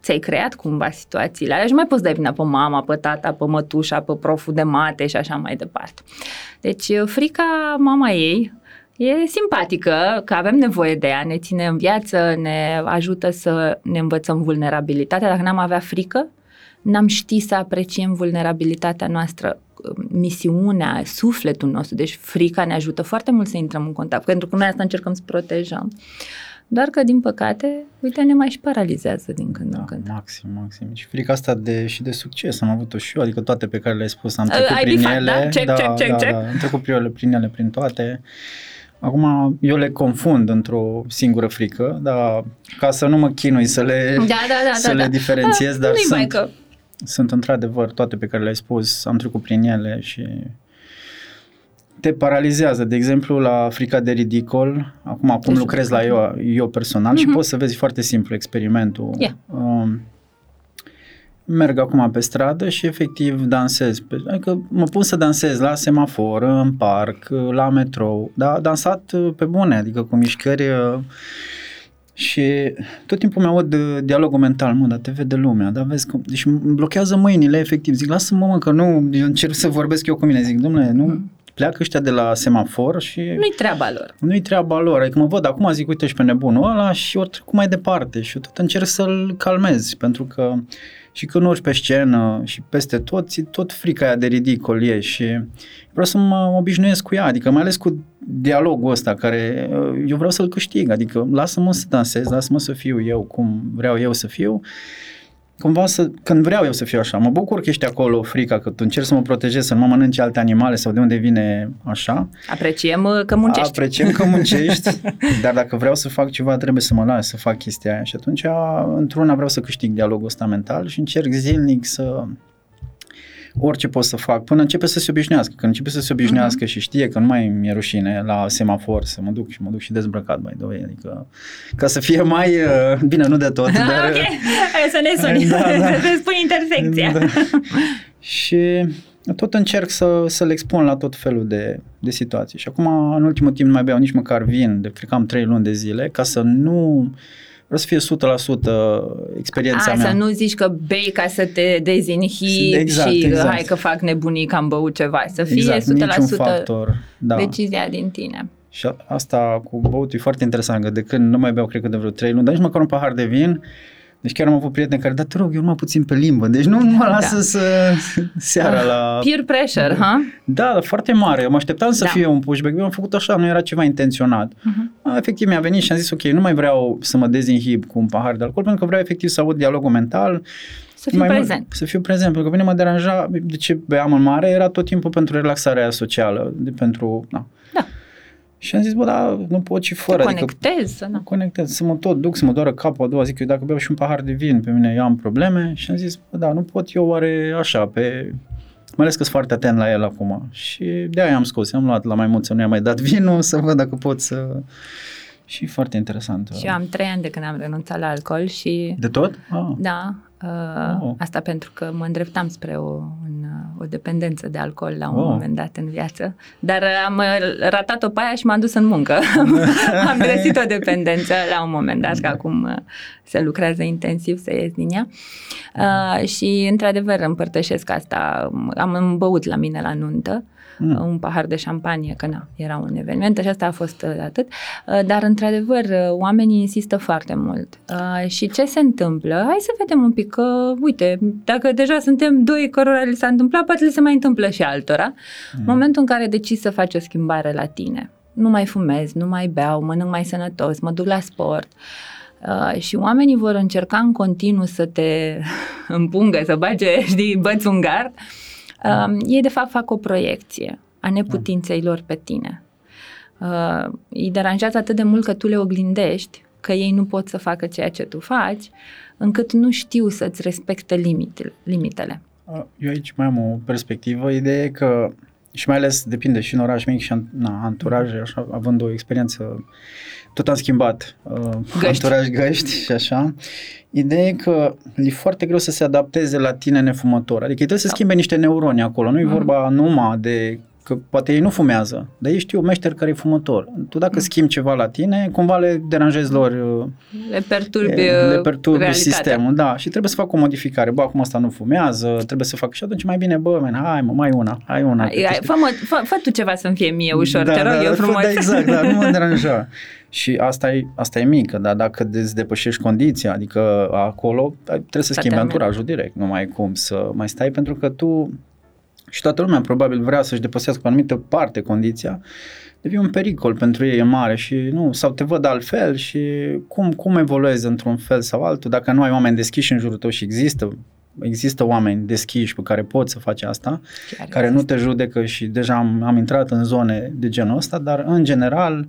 Ți-ai creat cumva situațiile alea și mai poți dai vina pe mama, pe tata, pe mătușa, pe proful de mate și așa mai departe. Deci frica mama ei e simpatică, că avem nevoie de ea, ne ține în viață, ne ajută să ne învățăm vulnerabilitatea. Dacă n-am avea frică, n-am ști să apreciem vulnerabilitatea noastră, misiunea, sufletul nostru. Deci frica ne ajută foarte mult să intrăm în contact, pentru că noi asta încercăm să protejăm. Doar că, din păcate, uite, ne mai și paralizează din când în când. Maxim. Și frica asta și de succes am avut-o și eu, adică toate pe care le-ai spus, am trecut prin ele. Am trecut prin ele, prin toate. Acum, eu le confund într-o singură frică, dar ca să nu mă chinui să le diferențiez, dar sunt într-adevăr toate pe care le-ai spus, am trecut prin ele și... Te paralizează, de exemplu, la frica de ridicol, acum lucrez la eu personal și poți să vezi foarte simplu experimentul. merg acum pe stradă și efectiv dansez. Adică mă pun să dansez la semafor, în parc, la metrou, dar dansat pe bune, adică cu mișcări și tot timpul mi-aud dialogul mental, mă, dar te vede lumea, dar vezi cum... Deci îmi blochează mâinile, efectiv, zic, lasă-mă, mă, că nu, eu încerc să vorbesc eu cu mine, zic, dom'le, nu... Pleacă ăștia de la semafor și... Nu-i treaba lor. Nu-i treaba lor. Adică mă văd acum, zic, uite-și pe nebunul ăla și ori trecut mai departe și tot încerc să-l calmez, pentru că și când urci pe scenă și peste tot, ți tot frica aia de ridicol e și vreau să mă obișnuiesc cu ea, adică mai ales cu dialogul ăsta care eu vreau să-l câștig, adică lasă-mă să dansez, lasă-mă să fiu eu cum vreau eu să fiu. Cumva să, când vreau eu să fiu așa, mă bucur că ești acolo, frica, că tu încerci să mă protejezi, să nu mă mănânci alte animale sau de unde vine așa. Apreciem că muncești. Apreciem că muncești, dar dacă vreau să fac ceva, trebuie să mă las să fac chestia aia și atunci într-una vreau să câștig dialogul ăsta mental și încerc zilnic să... orice pot să fac, până începe să se obișnuiască. Când începe să se obișnuiască și știe că nu mai mi-e rușine la semafor să mă duc și dezbrăcat, by the way, adică ca să fie mai, bine, nu de tot, dar... Ok, să ne suni, să spui intersecția. Da. Și tot încerc să-l expun la tot felul de situații. Și acum, în ultimul timp, nu mai beau nici măcar vin, de cred că am 3 luni de zile, ca să nu... Vreau să fie 100% experiența mea. Să nu zici că bei ca să te dezinhibi exact. Hai că fac nebunii că am băut ceva. Să fie exact, 100% factor, da. Decizia din tine. Și asta cu băut e foarte interesant, că de când nu mai beau, cred că de vreo 3 luni, dar nici măcar un pahar de vin. Deci chiar am avut prieteni care, da, te rog, eu numai puțin pe limbă, deci nu mă lasă să seara la... Peer pressure, ha? Da, dar foarte mare. Eu mă așteptam să fie un pushback, eu am făcut așa, nu era ceva intenționat. Efectiv mi-a venit și am zis, ok, nu mai vreau să mă dezinhib cu un pahar de alcool, pentru că vreau efectiv să aud dialogul mental. Să fiu prezent. Să fiu prezent, pentru că mine mă deranja, de ce beam în mare, era tot timpul pentru relaxarea aia socială, pentru... Da. Și am zis, bă, dar nu pot și fără. Te conectez. Adică, conectez, să mă tot duc, să mă doară capul a doua zi, că eu dacă beau și un pahar de vin pe mine, eu am probleme. Și am zis, bă, da, nu pot eu oare așa, pe... Mai ales că sunt foarte atent la el acum. Și de-aia am scos, am luat la maimuță, nu i-am mai dat vinul, să văd dacă pot să... Și foarte interesant. Și eu am 3 ani de când am renunțat la alcool și... De tot? Ah. Da. Asta pentru că mă îndreptam spre o dependență de alcool la un moment dat în viață, dar am ratat-o pe aia și m-am dus în muncă. Am găsit o dependență la un moment dat, că acum se lucrează intensiv să ies din ea. Și într-adevăr împărtășesc asta. Am băut la mine la nuntă un pahar de șampanie, că era un eveniment și asta a fost atât, dar într-adevăr oamenii insistă foarte mult. Și ce se întâmplă? Hai să vedem un pic că, uite, dacă deja suntem 2 cărora li s-a întâmplat, poate li se mai întâmplă și altora. Momentul în care decizi să faci o schimbare la tine, nu mai fumez, nu mai beau, mănânc mai sănătos, mă duc la sport. Și oamenii vor încerca în continuu să te împungă, să bage, știi, băți un gard. Ei, de fapt, fac o proiecție a neputinței lor pe tine. Îi deranjează atât de mult că tu le oglindești, că ei nu pot să facă ceea ce tu faci, încât nu știu să-ți respecte limitele. Eu aici mai am o perspectivă. Ideea e că, și mai ales depinde și în oraș mic și anturaje, așa, având o experiență, tot am schimbat anturaj, găști și așa. Ideea e că e foarte greu să se adapteze la tine nefumător. Adică trebuie să schimbe niște neuroni acolo. Nu e vorba numai de că poate ei nu fumează, dar ei știu meșter care e fumător. Tu dacă schimbi ceva la tine, cumva le deranjezi lor, le perturbi sistemul, da, și trebuie să fac o modificare. Bă, acum asta nu fumează, trebuie să fac și atunci mai bine, bă, man, hai, mă, mai una. Fă tu ceva să-mi fie mie ușor, te rog, eu frumos. Da, exact, nu mă deranja. Și asta e mică, dar dacă îți depășești condiția, adică acolo trebuie să schimbi anturajul direct, nu mai cum să mai stai, pentru că tu... Și toată lumea probabil vrea să-și depăsească pe anumită parte condiția, devine un pericol pentru ei mare și nu, sau te văd altfel și cum evoluezi într-un fel sau altul dacă nu ai oameni deschiși în jurul tău și există oameni deschiși pe care poți să faci asta, care nu te judecă și deja am intrat în zone de genul ăsta, dar în general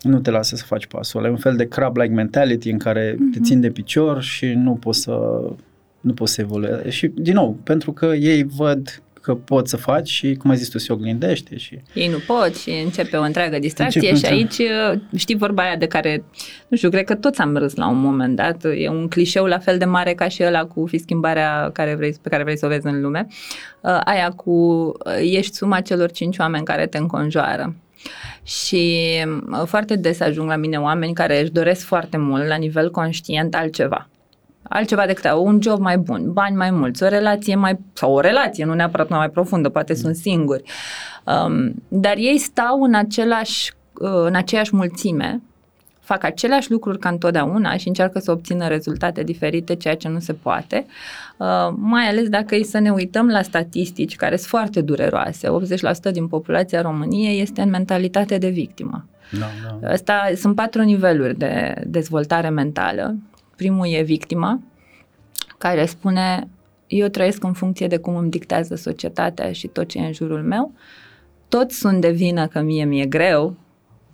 nu te lasă să faci pasul ăla. E un fel de crab-like mentality în care te țin de picior și nu poți să evoluezi. Și din nou, pentru că ei văd că poți să faci și, cum ai zis tu, se oglindește și... Ei nu pot și începe o întreagă distracție și aici, știi vorba aia de care, nu știu, cred că toți am râs la un moment dat, e un clișeu la fel de mare ca și ăla cu fi schimbarea care vrei, pe care vrei să o vezi în lume, aia cu ești suma celor 5 oameni care te înconjoară. Și foarte des ajung la mine oameni care își doresc foarte mult la nivel conștient altceva decât un job mai bun, bani mai mulți, o relație, nu neapărat mai profundă, poate sunt singuri. Dar ei stau în aceeași mulțime, fac aceleași lucruri ca întotdeauna și încearcă să obțină rezultate diferite, ceea ce nu se poate, mai ales dacă e să ne uităm la statistici care sunt foarte dureroase. 80% din populația României este în mentalitate de victimă. Da. Asta, sunt 4 niveluri de dezvoltare mentală. Primul e victima, care spune, eu trăiesc în funcție de cum îmi dictează societatea și tot ce e în jurul meu, toți sunt de vină că mie mi-e greu,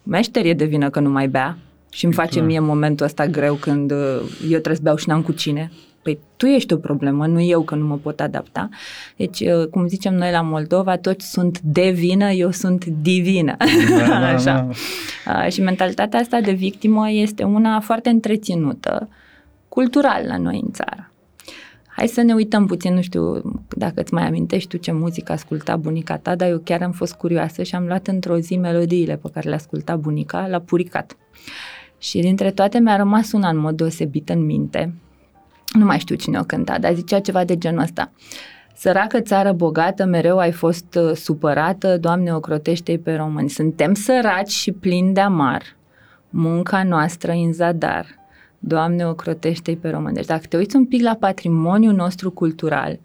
Meșter e de vină că nu mai bea și îmi face mie momentul ăsta greu când eu trebuie să beau și n-am cu cine. Păi tu ești o problemă, nu eu că nu mă pot adapta. Deci, cum zicem noi la Moldova, toți sunt de vină, eu sunt divină. Da, așa. Da. Și mentalitatea asta de victimă este una foarte întreținută, cultural la noi în țară. Hai să ne uităm puțin, nu știu dacă îți mai amintești tu ce muzică asculta bunica ta, dar eu chiar am fost curioasă și am luat într-o zi melodiile pe care le asculta bunica la puricat. Și dintre toate mi-a rămas una în mod deosebit în minte. Nu mai știu cine o cânta, dar zicea ceva de genul ăsta. Săracă țară bogată, mereu ai fost supărată, Doamne ocrotește-i pe români. Suntem săraci și plini de amar, munca noastră în zadar. Doamne, ocrotește-i pe români. Deci dacă te uiți un pic la patrimoniul nostru cultural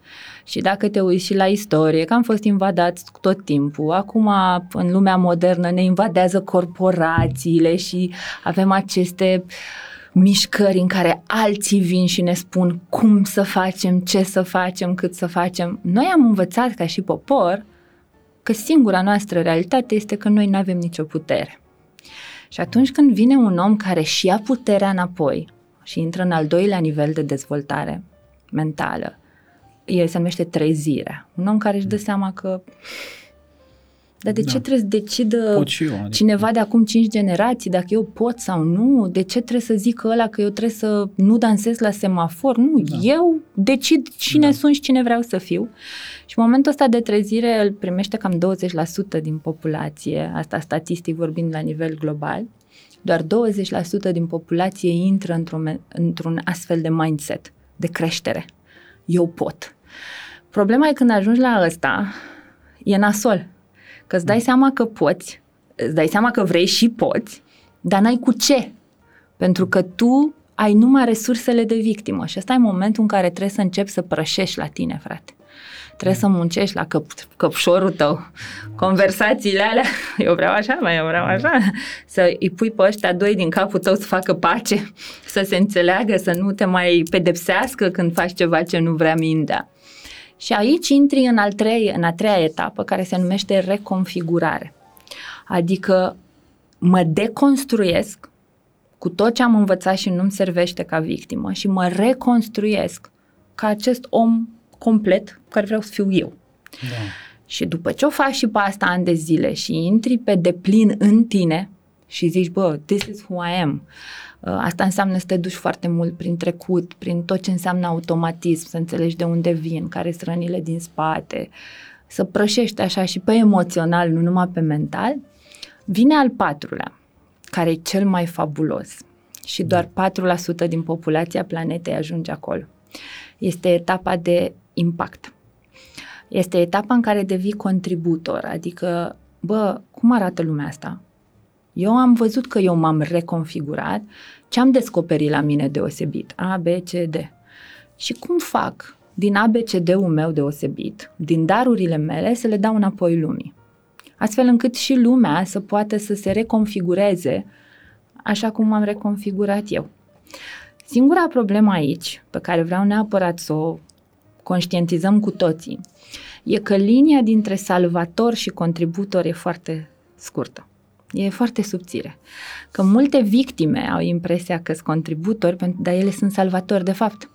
și dacă te uiți și la istorie, că am fost invadați tot timpul, acum în lumea modernă ne invadează corporațiile și avem aceste mișcări în care alții vin și ne spun cum să facem, ce să facem, cât să facem. Noi am învățat ca și popor că singura noastră realitate este că noi nu avem nicio putere. Și atunci când vine un om care și ia puterea înapoi și intră în al doilea nivel de dezvoltare mentală, el se numește trezirea. Un om care își dă seama că... Dar de ce trebuie să decidă cineva de acum 5 generații dacă eu pot sau nu? De ce trebuie să zică ăla că eu trebuie să nu dansez la semafor? Nu, eu decid cine sunt și cine vreau să fiu. Și momentul ăsta de trezire îl primește cam 20% din populație, asta statistic vorbind la nivel global. Doar 20% din populație intră într-un astfel de mindset, de creștere. Eu pot. Problema e când ajungi la ăsta, e nasol. Că îți dai seama că poți, îți dai seama că vrei și poți, dar n-ai cu ce. Pentru că tu ai numai resursele de victimă și ăsta e momentul în care trebuie să începi să prășești la tine, frate. Trebuie să muncești la căpșorul tău, conversațiile alea, eu vreau așa, mai eu vreau așa, să îi pui pe ăștia doi din capul tău să facă pace, să se înțeleagă, să nu te mai pedepsească când faci ceva ce nu vrea mintea. Și aici intri în a treia etapă, care se numește reconfigurare. Adică mă deconstruiesc cu tot ce am învățat și nu-mi servește ca victimă și mă reconstruiesc ca acest om complet care vreau să fiu eu. Da. Și după ce o faci și pe asta ani de zile și intri pe deplin în tine și zici, bă, this is who I am. Asta înseamnă să te duci foarte mult prin trecut, prin tot ce înseamnă automatism, să înțelegi de unde vin, care sunt rănile din spate, să prășești așa și pe emoțional, nu numai pe mental. Vine al patrulea, care e cel mai fabulos și doar 4% din populația planetei ajunge acolo. Este etapa de impact. Este etapa în care devii contributor, adică, bă, cum arată lumea asta? Eu am văzut că eu m-am reconfigurat, ce am descoperit la mine deosebit, A, B, C, D. Și cum fac din A, B, C, D-ul meu deosebit, din darurile mele, să le dau înapoi lumii, astfel încât și lumea să poată să se reconfigureze așa cum m-am reconfigurat eu. Singura problemă aici, pe care vreau neapărat să o conștientizăm cu toții, e că linia dintre salvator și contributor e foarte scurtă. E foarte subțire. Că multe victime au impresia că sunt contributori, dar ele sunt salvatori de fapt.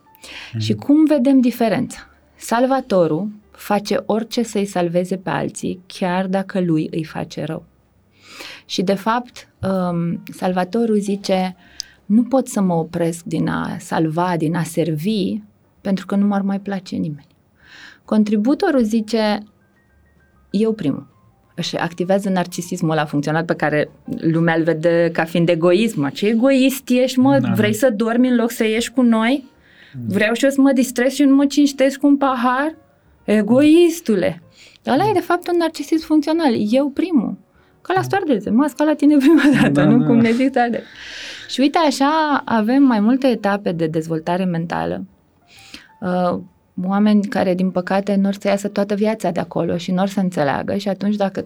Și cum vedem diferența? Salvatorul face orice să-i salveze pe alții, chiar dacă lui îi face rău. Și de fapt, salvatorul zice, nu pot să mă opresc din a salva, din a servi, pentru că nu m-ar mai place nimeni. Contributorul zice, eu primul. Își activează narcisismul ăla funcțional pe care lumea îl vede ca fiind egoism. Ce egoist ești, mă? Da. Vrei să dormi în loc să ieși cu noi? Da. Vreau și eu să mă distrez și nu mă cinstesc cu un pahar? Egoistule! Dar ăla e de fapt un narcisism funcțional. Eu primul. Ca la stoardeze, masca la tine prima dată, da, nu? Da. Cum ne zic stoardeze. Și uite așa avem mai multe etape de dezvoltare mentală. Oameni care, din păcate, n-or să iasă toată viața de acolo și n-or să înțeleagă și atunci dacă,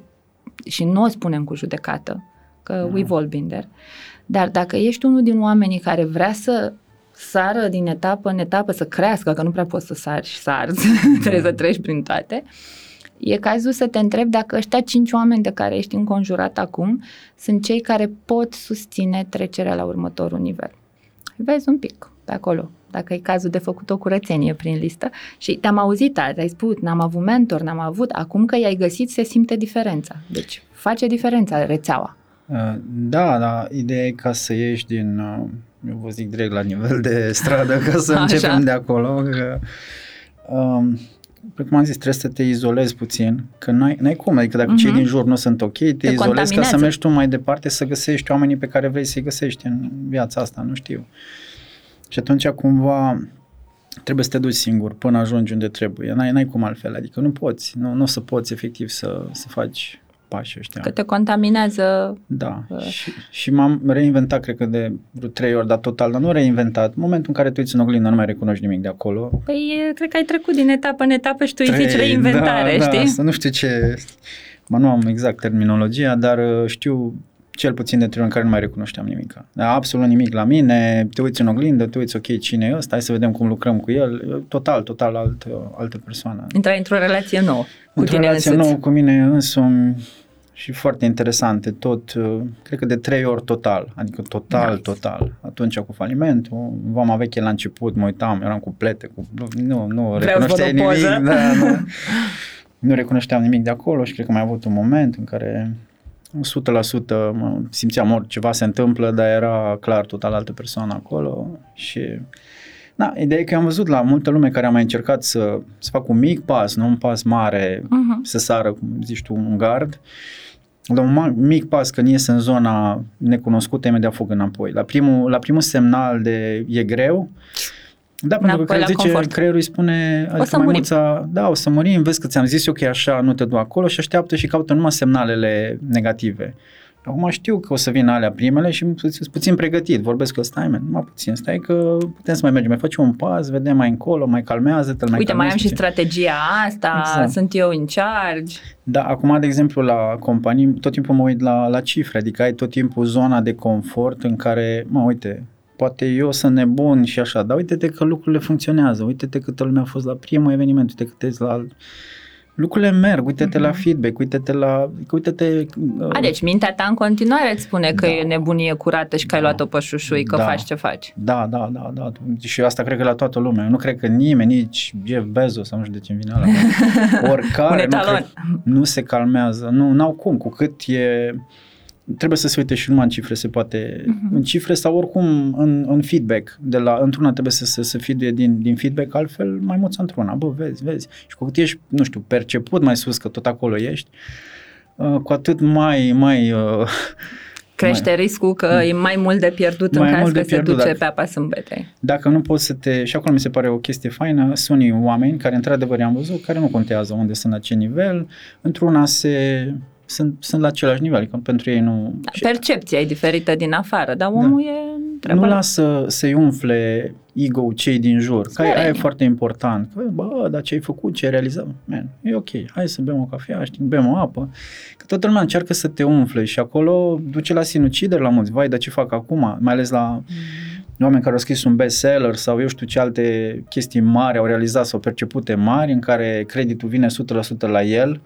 și nu o spunem cu judecată, că we've all been there, dar dacă ești unul din oamenii care vrea să sară din etapă în etapă, să crească, că nu prea poți să sari și să arzi, trebuie să treci prin toate, e cazul să te întrebi dacă ăștia 5 oameni de care ești înconjurat acum sunt cei care pot susține trecerea la următorul nivel. Vezi un pic pe acolo. Dacă e cazul de făcut o curățenie prin listă și te-am auzit, ai spus, n-am avut mentor, n-am avut, acum că i-ai găsit se simte diferența, deci face diferența rețeaua. Da, dar ideea e ca să ieși din, eu vă zic direct la nivel de stradă, ca să începem de acolo, că, cum am zis, trebuie să te izolezi puțin, că n-ai cum, adică dacă cei din jur nu sunt ok, te izolezi ca să mergi tu mai departe, să găsești oamenii pe care vrei să-i găsești în viața asta, nu știu. Și atunci cumva trebuie să te duci singur până ajungi unde trebuie. N-ai cum altfel, adică nu poți, nu o să poți efectiv să faci pașii ăștia. Că te contaminează. Da, și m-am reinventat, cred că de vreo 3 ori, dar total, dar nu reinventat. În momentul în care tu uiți în oglindă, nu mai recunoști nimic de acolo. Păi, cred că ai trecut din etapă în etapă și tu îi zici reinventare, da, știi? Da, nu știu ce, nu am exact terminologia, dar știu... cel puțin de 3 în care nu mai recunoșteam nimic. Absolut nimic la mine, te uiți în oglindă, te uiți, ok, cine e ăsta, hai să vedem cum lucrăm cu el, total altă persoană. Intrai într-o relație nouă cu tine însuți. Nouă cu mine însumi și foarte interesante, tot, cred că de 3 ori total, adică total. Atunci cu falimentul, vama veche la început, mă uitam, eram cu plete, nu recunoșteam nimic, da. Nu recunoșteam nimic de acolo și cred că mai avut un moment în care 100% mă simțeam, oriceva se întâmplă, dar era clar total altă persoană acolo și ideea e că am văzut la multă lume care a mai încercat să facă un mic pas, nu un pas mare, să sară, cum zici tu, un gard, dar un mic pas când ies în zona necunoscută, imediat fug înapoi. La primul semnal de e greu, da, pentru că creierul îi spune, adică maimuța, da, o să murim, vezi că ți-am zis eu că e așa, nu te duc acolo și așteaptă și caută numai semnalele negative. Acum știu că o să vină alea primele și sunt puțin pregătit, vorbesc că stai că putem să mai mergem, mai facem un pas, vedem mai încolo, mai calmează-te, uite, mai am și strategia asta, exact. Sunt eu in charge. Da, acum, de exemplu, la companii, tot timpul mă uit la cifre, adică ai tot timpul zona de confort în care, uite, poate eu sunt nebun și așa, dar uite-te că lucrurile funcționează, uite-te câtă lume a fost la primul eveniment, uite-te câte la... Lucrurile merg, uite-te la feedback, uite-te... Deci mintea ta în continuare îți spune că e nebunie curată și că ai luat-o pe șușui, că faci ce faci. Da. Și asta cred că la toată lumea. Eu nu cred că nimeni, nici Jeff Bezos, sau nu știu de ce îmi vine ăla, oricare, nu se calmează. Nu au cum, cu cât e... Trebuie să se uite și numai în cifre, se poate, în cifre sau oricum în feedback, într-una trebuie să feed-uie din feedback, altfel mai mulți într-una, vezi, și cu cât ești, nu știu, perceput mai sus că tot acolo ești, cu atât mai crește riscul că e mai mult de pierdut în caz că se duce pe apa sâmbetei. Dacă nu poți și acolo mi se pare o chestie faină, sunt oameni care într-adevăr i-am văzut, care nu contează unde sunt, la ce nivel, într-una sunt la același nivel, adică pentru ei nu... Percepția e diferită din afară, dar omul e... Nu lasă să-i umfle ego-ul cei din jur, că aia e foarte important. Că, dar ce ai făcut, ce ai realizat? E ok, hai să bem o cafea, bem o apă. Că toată lumea încearcă să te umfle și acolo duce la sinucideri la mulți. Vai, dar ce fac acum? Mai ales la oameni care au scris un bestseller sau eu știu ce alte chestii mari au realizat sau percepute mari în care creditul vine 100% la el.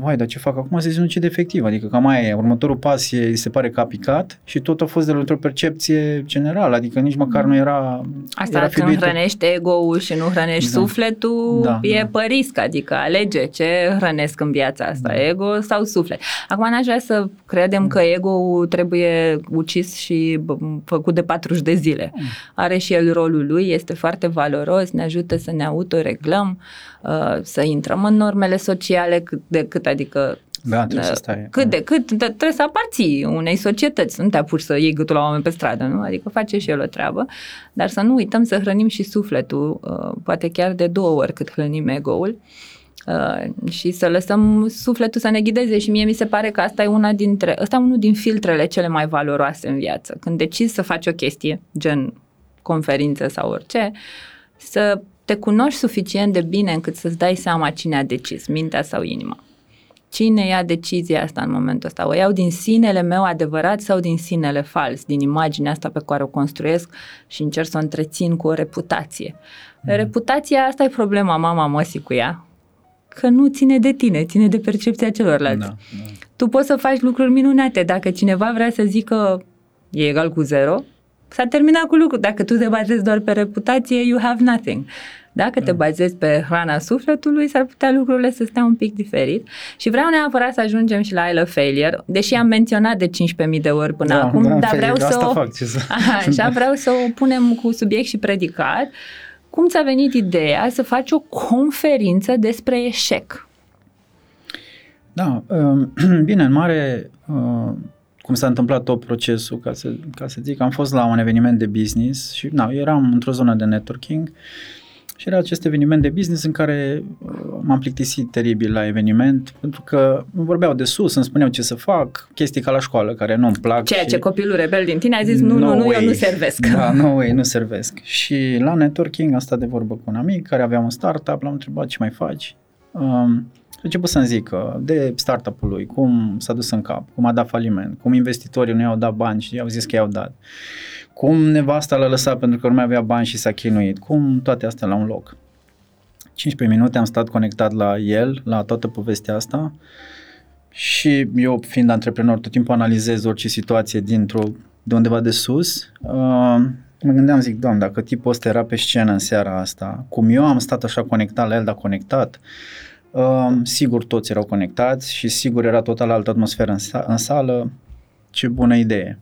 Mai, dar ce fac acum? Să zic un ce defectiv, adică cam aia e, următorul pas îi se pare că a picat și tot a fost de într-o percepție generală, adică nici măcar nu era asta, era că nu hrănești ego-ul și nu hrănești sufletul, e pe risc, adică alege ce hrănesc în viața asta, ego sau suflet. Acum n-aș vrea să credem că ego-ul trebuie ucis și făcut de 40 de zile. Are și el rolul lui, este foarte valoros, ne ajută să ne autoreglăm, să intrăm în normele sociale cât de cât, adică trebuie să aparții unei societăți, nu te apuci să iei gâtul la oameni pe stradă, nu? Adică face și el o treabă, dar să nu uităm să hrănim și sufletul, poate chiar de 2 ori cât hrănim ego-ul, și să lăsăm sufletul să ne ghideze. Și mie mi se pare că asta e unul din filtrele cele mai valoroase în viață, când decizi să faci o chestie, gen conferință sau orice, să te cunoști suficient de bine încât să-ți dai seama cine a decis, mintea sau inima. Cine ia decizia asta în momentul ăsta? O iau din sinele meu adevărat sau din sinele fals, din imaginea asta pe care o construiesc și încerc să o întrețin cu o reputație. Reputația asta e problema mama măsii cu ea, că nu ține de tine, ține de percepția celorlalți. Tu poți să faci lucruri minunate, dacă cineva vrea să zică e egal cu 0, s-a terminat cu lucru. Dacă tu te bazezi doar pe reputație, you have nothing. Dacă te bazezi pe hrana sufletului, s-ar putea lucrurile să stea un pic diferit. Și vreau neapărat să ajungem și la I Love Failure, deși am menționat de 15.000 de ori până acum, dar vreau vreau să o punem cu subiect și predicat. Cum ți-a venit ideea să faci o conferință despre eșec? Da, bine, în mare... cum s-a întâmplat tot procesul, ca să zic, am fost la un eveniment de business și eram într-o zonă de networking și era acest eveniment de business în care m-am plictisit teribil la eveniment, pentru că îmi vorbeau de sus, îmi spuneau ce să fac, chestii ca la școală care nu-mi plac. Ceea ce copilul rebel din tine a zis, nu, eu nu servesc. Da, nu servesc. Și la networking, asta de vorbă cu un amic care avea un startup, l-am întrebat ce mai faci. A început să-mi zică de startup-ul lui, cum s-a dus în cap, cum a dat faliment, cum investitorii nu i-au dat bani și i-au zis că i-au dat, cum nevasta l-a lăsat pentru că nu mai avea bani și s-a chinuit, cum toate astea la un loc. 15 minute am stat conectat la el, la toată povestea asta, și eu, fiind antreprenor, tot timpul analizez orice situație de undeva de sus. Mă gândeam, zic, Doamne, dacă tipul ăsta era pe scenă în seara asta, cum eu am stat așa conectat la el, dar conectat, sigur toți erau conectați și sigur era total altă atmosferă în sală. Ce bună idee!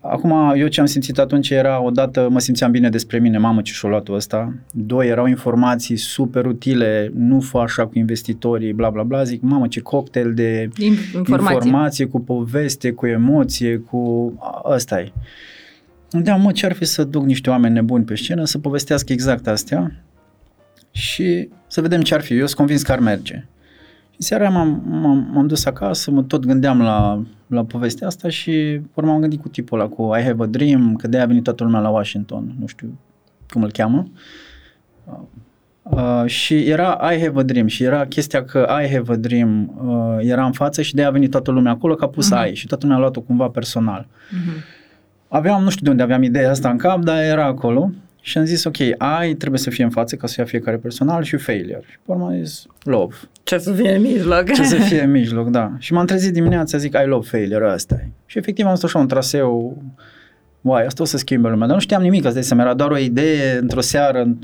Acum, eu ce am simțit atunci era, odată mă simțeam bine despre mine, mamă ce și-o luat-o ăsta, 2, erau informații super utile, nu fă așa cu investitorii, bla bla bla, zic, mamă ce cocktail de informație cu poveste, cu emoție, cu ăsta-i. Da, mă, ce ar fi să duc niște oameni nebuni pe scenă să povestească exact astea și să vedem ce ar fi. Eu sunt convins că ar merge. Și seara m-am dus acasă, mă tot gândeam la povestea asta și urmă m-am gândit cu tipul ăla, cu I Have a Dream, că de-aia a venit toată lumea la Washington, nu știu cum îl cheamă. Și era I Have a Dream și era chestia că I Have a Dream era în față și de-aia a venit toată lumea acolo, că a pus I și toată lumea a luat-o cumva personal. Aveam, nu știu de unde aveam ideea asta în cap, dar era acolo. Și am zis, ok, I trebuie să fie în față ca să ia fiecare personal și failure. Și pe urmă am zis, love. Ce să fie în mijloc. Ce să fie în mijloc, da. Și m-am trezit dimineața, zic, I love failure, ăsta-i. Și efectiv am stat așa un traseu, asta o să schimbe lumea. Dar nu știam nimic, îți dai seama, era doar o idee într-o seară,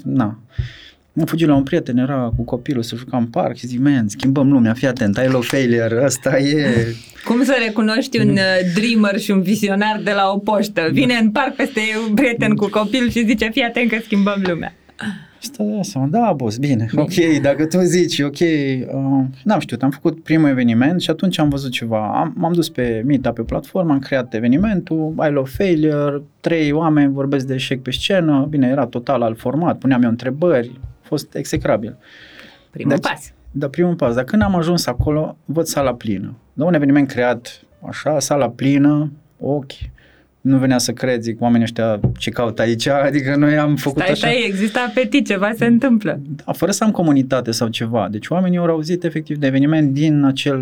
Am fugit la un prieten, era cu copilul să juca în parc și zic, man, schimbăm lumea, fii atent, I love failure, ăsta e... Cum să recunoști un dreamer și un visionar de la o poștă? Vine în parc peste un prieten cu copil și zice, fii atent că schimbăm lumea. Da, boss, bine, ok, dacă tu zici, ok, n-am știut, am făcut primul eveniment și atunci am văzut ceva, m-am dus pe Meetup, pe platformă, am creat evenimentul, I Love Failure, 3 oameni vorbesc de eșec pe scenă, bine, era total alt format, puneam eu întrebări, a fost execrabil. Primul pas, dar când am ajuns acolo, văd sala plină, da, un eveniment creat așa, sala plină, nu venea să cred, zic, oamenii ăștia ce caută aici, adică noi am făcut așa. Există apetit, ceva se întâmplă. Da, fără să am comunitate sau ceva. Deci oamenii au auzit efectiv de eveniment din acel...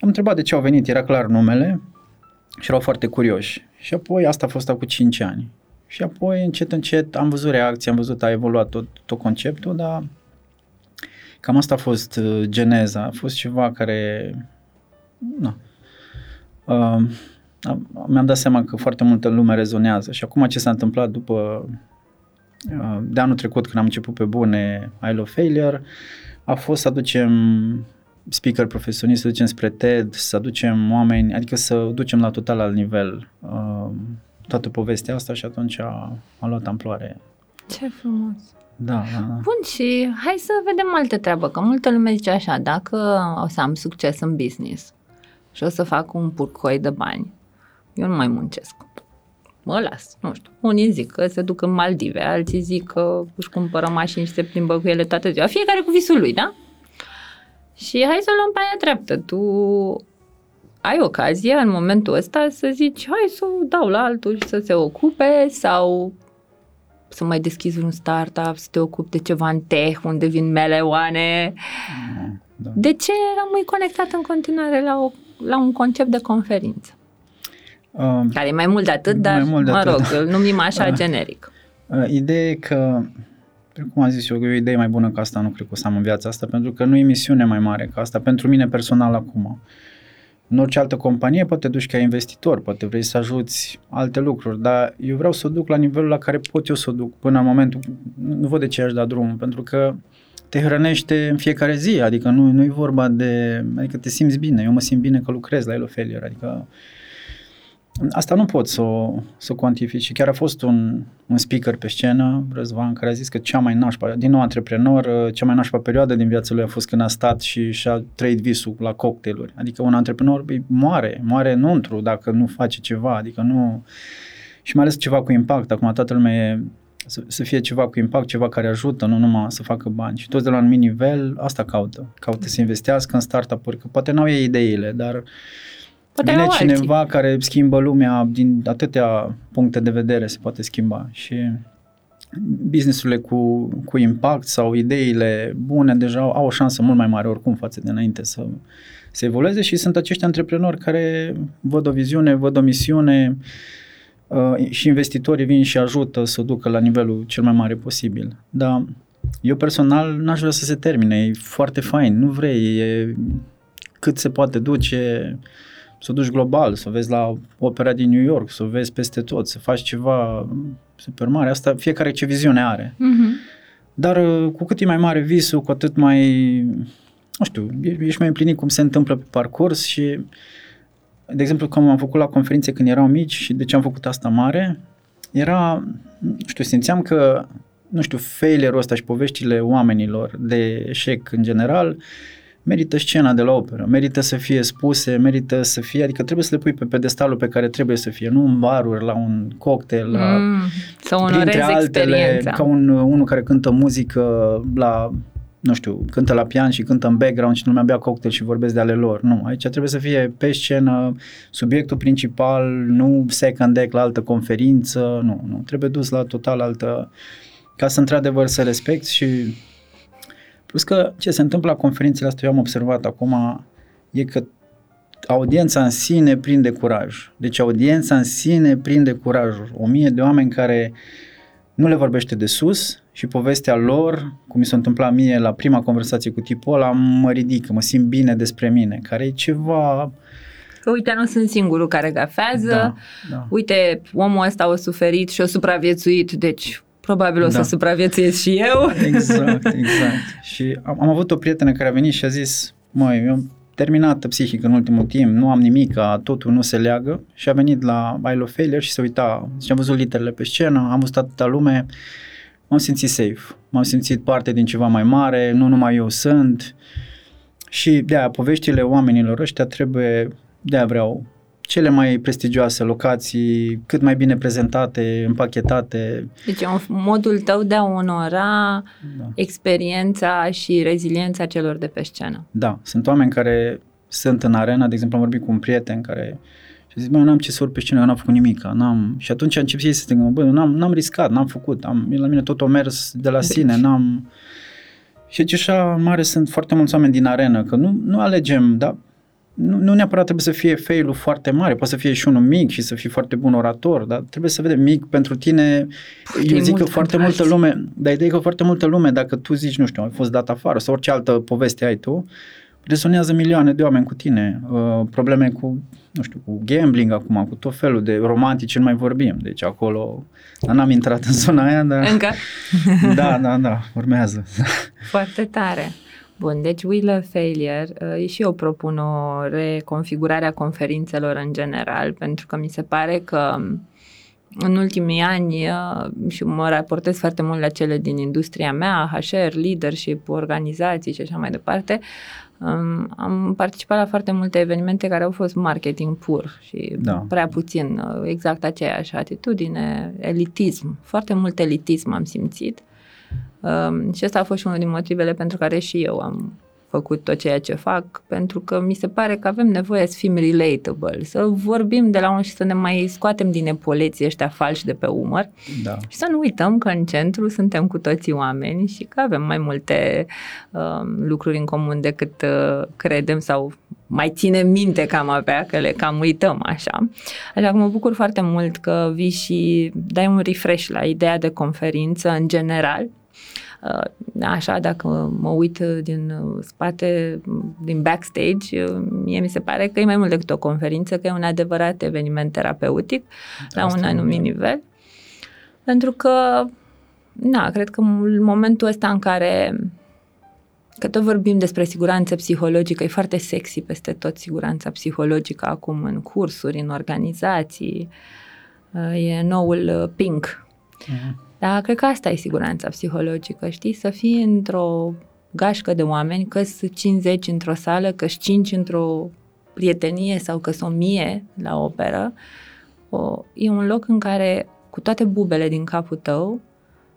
Am întrebat de ce au venit, era clar numele și erau foarte curioși. Și apoi asta a fost acum 5 ani. Și apoi încet, încet am văzut reacții, am văzut, a evoluat tot conceptul, dar Cam asta a fost geneza, a fost ceva care... Na. Mi-am dat seama că foarte multă lume rezonează și acum ce s-a întâmplat după... de anul trecut când am început pe bune I Love Failure, a fost să aducem speaker profesioniști, să ducem spre TED, să aducem oameni, adică să ducem la total alt nivel toată povestea asta și atunci a luat amploare. Ce frumos! Da, da. Bun, și hai să vedem altă treabă, că multă lume zice așa, dacă o să am succes în business și o să fac un purcoi de bani, eu nu mai muncesc. Mă las, nu știu. Unii zic că se duc în Maldive, alții zic că își cumpără mașini și se plimbă cu ele toată ziua. Fiecare cu visul lui, da? Și hai să o luăm pe aia dreaptă. Tu ai ocazia în momentul ăsta să zici, hai să o dau la altul și să se ocupe sau să mai deschizi un startup, să te ocupi de ceva în tech, unde vin meleoane. Da. De ce rămâi conectat în continuare la un concept de conferință? Care e mai mult de atât, dar mult de mă atât, rog, îl numim așa generic. Ideea e că, cum am zis eu, o idee mai bună ca asta nu cred că o să am în viața asta, pentru că nu e misiune mai mare ca asta, pentru mine personal acum. În orice altă companie poate duci ca investitor, poate vrei să ajuți alte lucruri, dar eu vreau să o duc la nivelul la care pot eu să o duc până în momentul, nu văd de ce aș da drumul, pentru că te hrănește în fiecare zi, adică nu e vorba de, adică te simți bine, eu mă simt bine că lucrez la I Love Failure, adică asta nu pot să o cuantific și chiar a fost un speaker pe scenă, Răzvan, care a zis că cea mai nașpa, din nou antreprenor, cea mai nașpa perioadă din viața lui a fost când a stat și-a trăit visul la cocktailuri. Adică un antreprenor moare înăuntru dacă nu face ceva, adică nu... Și mai ales ceva cu impact, acum toată lumea să fie ceva cu impact, ceva care ajută, nu numai să facă bani. Și toți de la un minim nivel asta caută să investească în startup-uri, că poate n-au ei ideile, dar... Vine cineva care schimbă lumea din atâtea puncte de vedere, se poate schimba și business-urile cu impact sau ideile bune deja au o șansă mult mai mare oricum față de înainte să evolueze și sunt acești antreprenori care văd o viziune, văd o misiune și investitorii vin și ajută să o ducă la nivelul cel mai mare posibil. Dar eu personal n-aș vrea să se termine, e foarte fain, nu vrei, e cât se poate duce... Să o duci global, să o vezi la opera din New York, să o vezi peste tot, să faci ceva super mare. Asta fiecare ce viziune are. Mm-hmm. Dar cu cât e mai mare visul, cu atât mai, nu știu, ești mai împlinit cum se întâmplă pe parcurs și, de exemplu, cum am făcut la conferințe când erau mici și de ce am făcut asta mare, era, nu știu, simțeam că, nu știu, failure-ul ăsta și poveștile oamenilor de eșec în general, merită scena de la operă, merită să fie spuse, merită să fie, adică trebuie să le pui pe pedestalul pe care trebuie să fie, nu în baruri, la un cocktail, la, printre altele, ca unul care cântă muzică la, nu știu, cântă la pian și cântă în background și nu mai bea cocktail și vorbesc de ale lor. Nu, aici trebuie să fie pe scenă, subiectul principal, nu second act la altă conferință, nu, trebuie dus la total altă, ca să într-adevăr să respecti și... Plus că ce se întâmplă la conferințele astea, eu am observat acum, e că audiența în sine prinde curaj. Deci audiența în sine prinde curajul. 1000 de oameni care nu le vorbește de sus și povestea lor, cum mi s-a întâmplat mie la prima conversație cu tipul ăla, mă ridică, mă simt bine despre mine, care e ceva... Că uite, nu sunt singurul care gafează, da. Uite, omul ăsta a suferit și a supraviețuit, deci... Probabil o să supraviețuiesc și eu. Exact. Și am avut o prietenă care a venit și a zis, eu am terminat psihic în ultimul timp, nu am nimic, totul nu se leagă și a venit la I Love Failure și se uita și am văzut literele pe scenă, am văzut atâta lume, m-am simțit safe, m-am simțit parte din ceva mai mare, nu numai eu sunt și de-aia poveștile oamenilor ăștia trebuie, de-aia vreau cele mai prestigioase locații, cât mai bine prezentate, împachetate. Deci modul tău de a onora experiența și reziliența celor de pe scenă. Da, sunt oameni care sunt în arena, de exemplu am vorbit cu un prieten care și zice, n-am ce să urc pe scenă, eu n-am făcut nimic, și atunci încep ei să te gândă, n-am riscat, n-am făcut, la mine tot o mers de la sine, n-am... Și așa mare sunt foarte mulți oameni din arenă, că nu alegem, da. nu neapărat trebuie să fie fail-ul foarte mare, poate să fie și unul mic și să fii foarte bun orator, dar trebuie să vedem mic pentru tine. Eu zic că foarte multă lume, dar ideea e că foarte multă lume, dacă tu zici, nu știu, ai fost dat afară sau orice altă poveste ai tu, resonează milioane de oameni cu tine, probleme cu, nu știu, cu gambling acum, cu tot felul de romantici, nu mai vorbim, deci acolo, dar n-am intrat în zona aia, dar... Încă? Da, urmează. Foarte tare. Bun, deci We Love Failure, și eu propun o reconfigurare a conferințelor în general, pentru că mi se pare că în ultimii ani, și mă raportez foarte mult la cele din industria mea, HR, leadership, organizații și așa mai departe, am participat la foarte multe evenimente care au fost marketing pur și prea puțin, exact aceeași atitudine, elitism, foarte mult elitism am simțit. Și ăsta a fost și unul din motivele pentru care și eu am făcut tot ceea ce fac, pentru că mi se pare că avem nevoie să fim relatable, să vorbim de la unul și să ne mai scoatem din nepoleții ăștia falși de pe umăr și să nu uităm că în centru suntem cu toții oameni și că avem mai multe lucruri în comun decât credem sau mai ținem minte că am avea, că le cam uităm așa. Așa că mă bucur foarte mult că vii și dai un refresh la ideea de conferință în general. Așa, dacă mă uit din spate, din backstage, mie mi se pare că e mai mult decât o conferință, că e un adevărat eveniment terapeutic la un anumit nivel. Pentru că, cred că în momentul ăsta în care, că tot vorbim despre siguranță psihologică, e foarte sexy peste tot siguranța psihologică acum în cursuri, în organizații, e noul pink. Dar cred că asta e siguranța psihologică, știi? Să fii într-o gașcă de oameni, că-s 50 într-o sală, că-s 5 într-o prietenie sau că-s 1000 la operă. E un loc în care, cu toate bubele din capul tău,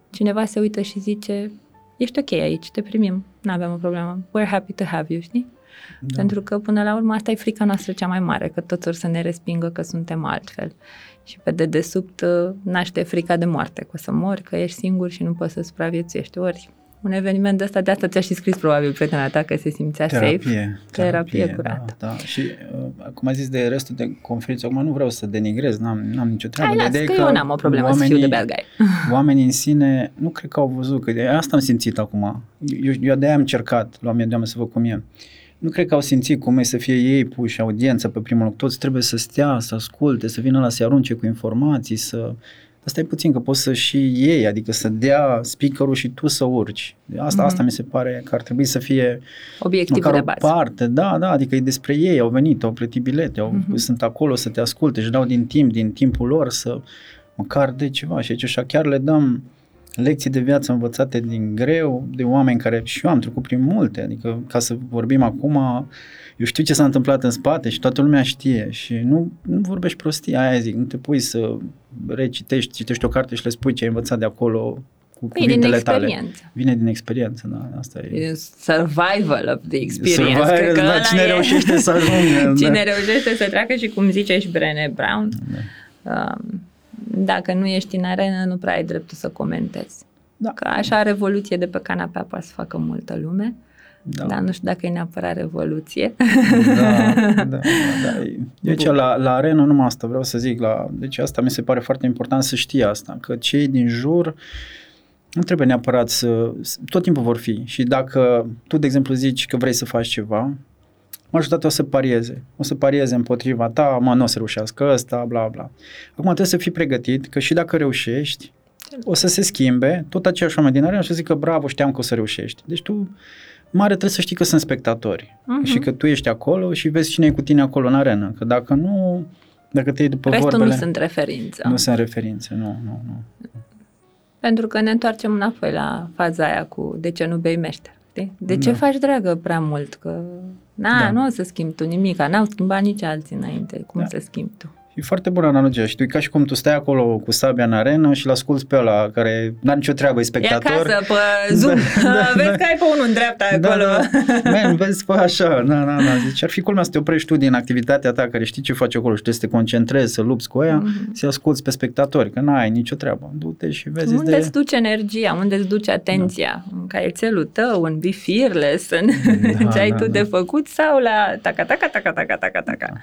cineva se uită și zice, ești ok aici, te primim, n-avem o problemă, we're happy to have you, știi? Da. Pentru că, până la urmă, asta e frica noastră cea mai mare, că toți or să ne respingă că suntem altfel. Și pe dedesubt naște frica de moarte, că o să mori, că ești singur și nu poți să supraviețuiești. Ori un eveniment de ăsta, de asta ți-a și scris probabil prietena ta, că se simțea safe. Terapie curată. Da. Și cum ai zis de restul de conferințe, acum nu vreau să denigrez, n-am nicio treabă. Hai, las, că eu n-am o problemă oamenii, să fiu de bad guy. Oamenii în sine, nu cred că au văzut, că asta am simțit acum. Eu de-aia am încercat, la oameni de-aia să văd cum e. Nu cred că au simțit cum e să fie ei puși audiență pe primul loc. Toți trebuie să stea, să asculte, să vină la să arunce cu informații, să... Asta e puțin, că poți să și ei, adică să dea speakerul și tu să urci. Asta mi se pare că ar trebui să fie obiectivul de bază. Parte. Da, adică e despre ei, au venit, au plătit bilete, sunt acolo să te asculte și dau din timpul lor să măcar de ceva. Și aici așa chiar le dăm lecții de viață învățate din greu, de oameni care și eu am trecut prin multe, adică ca să vorbim acum, eu știu ce s-a întâmplat în spate și toată lumea știe și nu vorbești prostii, aia zic, nu te pui să citești o carte și le spui ce ai învățat de acolo cu cuvintele tale. Vine din experiență. Da, asta e. Survival of the experience. Survival, da, cine reușește să ajungă. Cine reușește să treacă și cum zice și Brené Brown, dacă nu ești în arenă, nu prea ai dreptul să comentezi. Da. Că așa revoluție de pe canapea poate să facă multă lume, dar nu știu dacă e neapărat revoluție. Da. Deci la arenă numai asta vreau să zic. Deci asta mi se pare foarte important să știi asta, că cei din jur nu trebuie neapărat să... Tot timpul vor fi. Și dacă tu, de exemplu, zici că vrei să faci ceva, majoritatea o să parieze împotriva ta, nu o să reușească ăsta, bla, bla. Acum trebuie să fii pregătit că și dacă reușești, o să se schimbe, tot aceiași oameni din arenă o să zică, bravo, știam că o să reușești. Deci tu, mare, trebuie să știi că sunt spectatori și că tu ești acolo și vezi cine e cu tine acolo în arenă, că dacă nu, dacă te iei după vorbele... Restul nu sunt referință. Nu sunt referințe, nu. Pentru că ne întoarcem înapoi la faza aia cu de ce nu bei meșter. De ce faci, dragă, prea mult? Că nu o să schimbi tu nimic, n-au schimbat nici alții înainte. Cum să schimbi tu? E foarte bună analogia. Știi, ca și cum tu stai acolo cu sabia în arenă și l-asculți pe ăla care n-are nicio treabă, e spectator. E acasă, pe Zoom. Vezi că ai pe unul în dreapta acolo. Man, vezi, pe așa. Deci ar fi culmea să te oprești tu din activitatea ta care știi ce faci acolo și trebuie să te concentrezi, să lupți cu aia, să-i asculți pe spectatori, că n-ai nicio treabă. Du-te și vezi. Unde îți duci energia, unde îți duci atenția? În caietelul tău, în Be Fearless, în ce ai tu de făcut sau la taca-taca-taca-taca-taca-taca.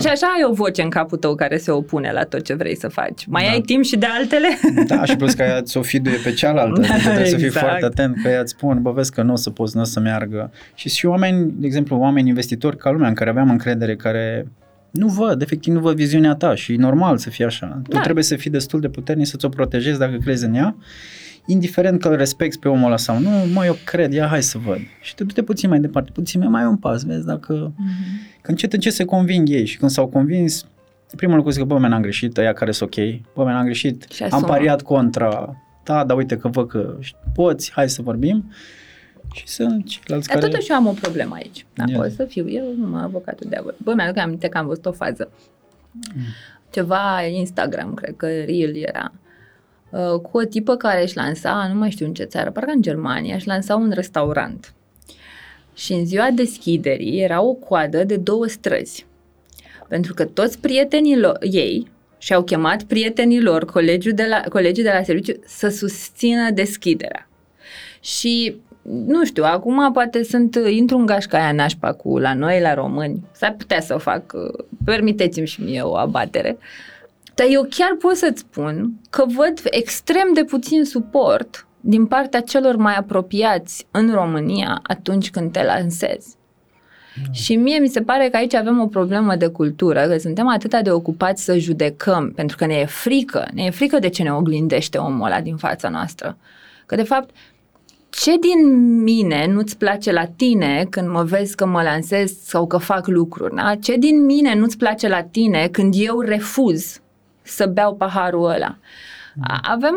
Și așa ai o voce în capul tău care se opune la tot ce vrei să faci. Mai ai timp și de altele? Da, și plus că aia ți-o fiduie pe cealaltă. Deci trebuie să fii foarte atent că aia îți spun, bă, vezi că nu o să poți, nu o să meargă. Și oameni, de exemplu, oameni investitori ca lumea în care aveam încredere, care nu văd, efectiv nu văd viziunea ta și e normal să fie așa. Tu trebuie să fii destul de puternic să ți-o protejezi dacă crezi în ea. Indiferent că îl respecti pe omul ăla sau nu, mă, eu cred, ia, hai să văd. Și te du-te puțin mai departe, puțin mai un pas, vezi, dacă... Că încet se conving ei și când s-au convins, primul lucru zic că, bă, n-am greșit, aia care sunt ok, bă, n-am greșit, am pariat contra, da, dar uite că văd că poți, hai să vorbim. Și sunt ceilalți care... Dar totuși eu am o problemă aici, o să fiu eu, numai avocatul de aur. Bă, mi-aduc aminte că am văzut o fază, ceva Instagram, cred că Reel era, cu o tipă care își lansa, nu mai știu în ce țară, parcă în Germania, își lansa un restaurant. Și în ziua deschiderii era o coadă de 2 străzi. Pentru că toți prietenii ei și-au chemat prietenii lor, colegii de la serviciu, să susțină deschiderea. Și, nu știu, acum poate intru în gașca aia nașpa cu la noi, la români, s-ar putea să o fac, permiteți-mi și mie o abatere. Dar eu chiar pot să-ți spun că văd extrem de puțin suport din partea celor mai apropiați în România atunci când te lansezi. Și mie mi se pare că aici avem o problemă de cultură, că suntem atât de ocupați să judecăm, pentru că ne e frică de ce ne oglindește omul ăla din fața noastră. Că de fapt, ce din mine nu-ți place la tine când mă vezi că mă lansez sau că fac lucruri? Da? Ce din mine nu-ți place la tine când eu refuz să beau paharul ăla? Avem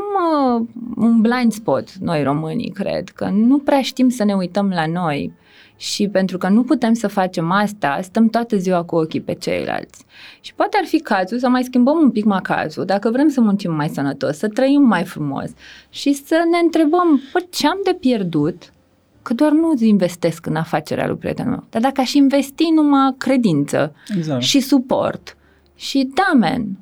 un blind spot noi românii, cred, că nu prea știm să ne uităm la noi și pentru că nu putem să facem asta, stăm toată ziua cu ochii pe ceilalți. Și poate ar fi cazul să mai schimbăm un pic macazul, dacă vrem să muncim mai sănătos, să trăim mai frumos și să ne întrebăm, bă, ce am de pierdut? Că doar nu investesc în afacerea lui prietenul meu, dar dacă aș investi numai credință și suport și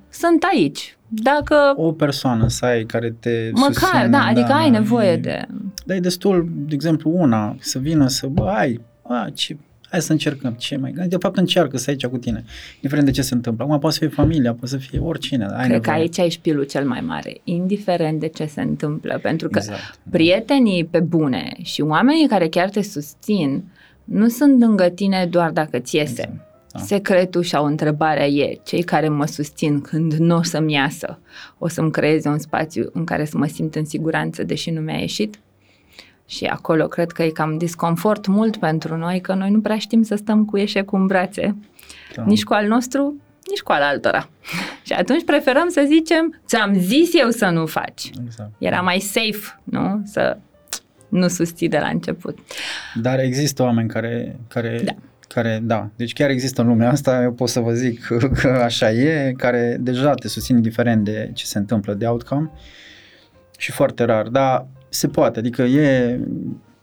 sunt aici. Dacă o persoană să ai care te susține. Măcar, adică ai nevoie de... Dar e destul, de exemplu, una să vină să, hai să încercăm, ce mai... De fapt încearcă să aici cu tine, indiferent de ce se întâmplă. Acum poate să fie familia, poate să fie oricine. Cred că aici e șpilul cel mai mare, indiferent de ce se întâmplă, pentru că prietenii pe bune și oamenii care chiar te susțin nu sunt lângă tine doar dacă ți iese. Secretul sau întrebarea e, cei care mă susțin când nu o să-mi iasă, o să-mi creeze un spațiu în care să mă simt în siguranță, deși nu mi-a ieșit? Și acolo cred că e cam disconfort mult pentru noi, că noi nu prea știm să stăm cu eșecul în brațe, nici cu al nostru, nici cu al altora. Și atunci preferăm să zicem, ți-am zis eu să nu faci. Era mai safe, nu? Să nu susții de la început. Dar există oameni care... deci chiar există în lumea asta, eu pot să vă zic că așa e, care deja te susțin indiferent de ce se întâmplă, de outcome, și foarte rar, dar se poate, adică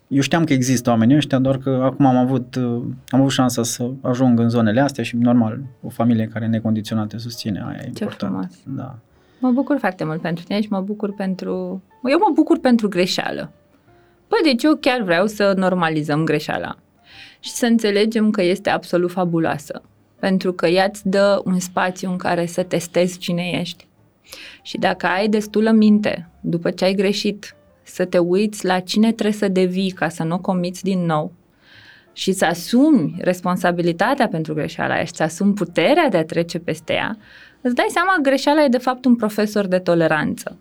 eu știam că există oamenii ăștia, doar că acum am avut șansa să ajung în zonele astea și normal, o familie care necondiționată susține, aia e important. Mă bucur foarte mult pentru tine și mă bucur pentru greșeală. Păi deci eu chiar vreau să normalizăm greșeala. Și să înțelegem că este absolut fabuloasă, pentru că ea îți dă un spațiu în care să testezi cine ești. Și dacă ai destulă minte, după ce ai greșit, să te uiți la cine trebuie să devii ca să nu o comiți din nou și să asumi responsabilitatea pentru greșeala aia și să asumi puterea de a trece peste ea, îți dai seama că greșeala e de fapt un profesor de toleranță.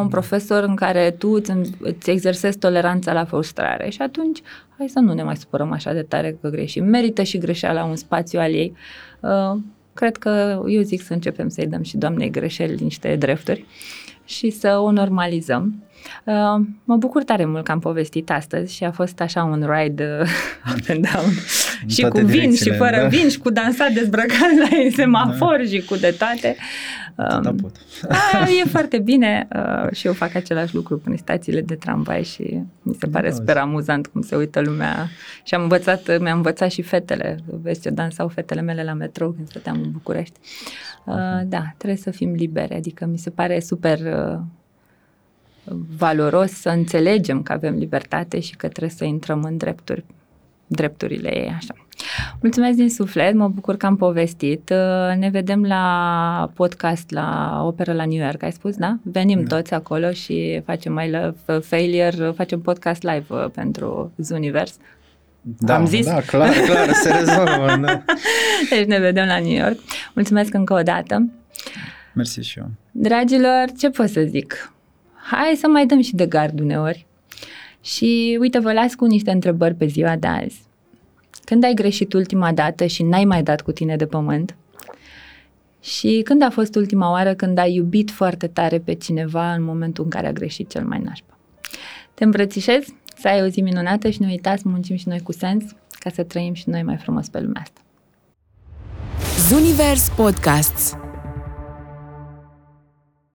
Un profesor în care tu îți exersezi toleranța la frustrare și atunci hai să nu ne mai supărăm așa de tare că greșim. Merită și greșeala un spațiu al ei. Cred că eu zic să începem să-i dăm și doamnei greșeli niște drepturi și să o normalizăm. Mă bucur tare mult că am povestit astăzi și a fost așa un ride up and down și cu vin și fără vin și cu dansat dezbrăcat la semafor și cu de toate. E foarte bine și eu fac același lucru prin stațiile de tramvai și mi se pare super amuzant cum se uită lumea și am învățat, mi-am învățat și fetele, vezi ce dansau fetele mele la metrou când stăteam în București. Da, trebuie să fim liberi, adică mi se pare super valoros să înțelegem că avem libertate și că trebuie să intrăm în drepturile ei, așa. Mulțumesc din suflet, mă bucur că am povestit. Ne vedem la podcast, la Opera la New York, ai spus, da? Venim toți acolo și facem I Love Failure, facem podcast live pentru Zuniverse. Da, am zis? Da, clar, se rezolvă. Da. Deci ne vedem la New York. Mulțumesc încă o dată. Mersi și eu. Dragilor, ce pot să zic? Hai să mai dăm și de gard uneori. Și uite, vă las cu niște întrebări pe ziua de azi. Când ai greșit ultima dată și n-ai mai dat cu tine de pământ? Și când a fost ultima oară când ai iubit foarte tare pe cineva în momentul în care a greșit cel mai nașpa? Te îmbrățișez, să ai o zi minunată și nu uitați, muncim și noi cu sens ca să trăim și noi mai frumos pe lumea asta. Zuniverse Podcasts.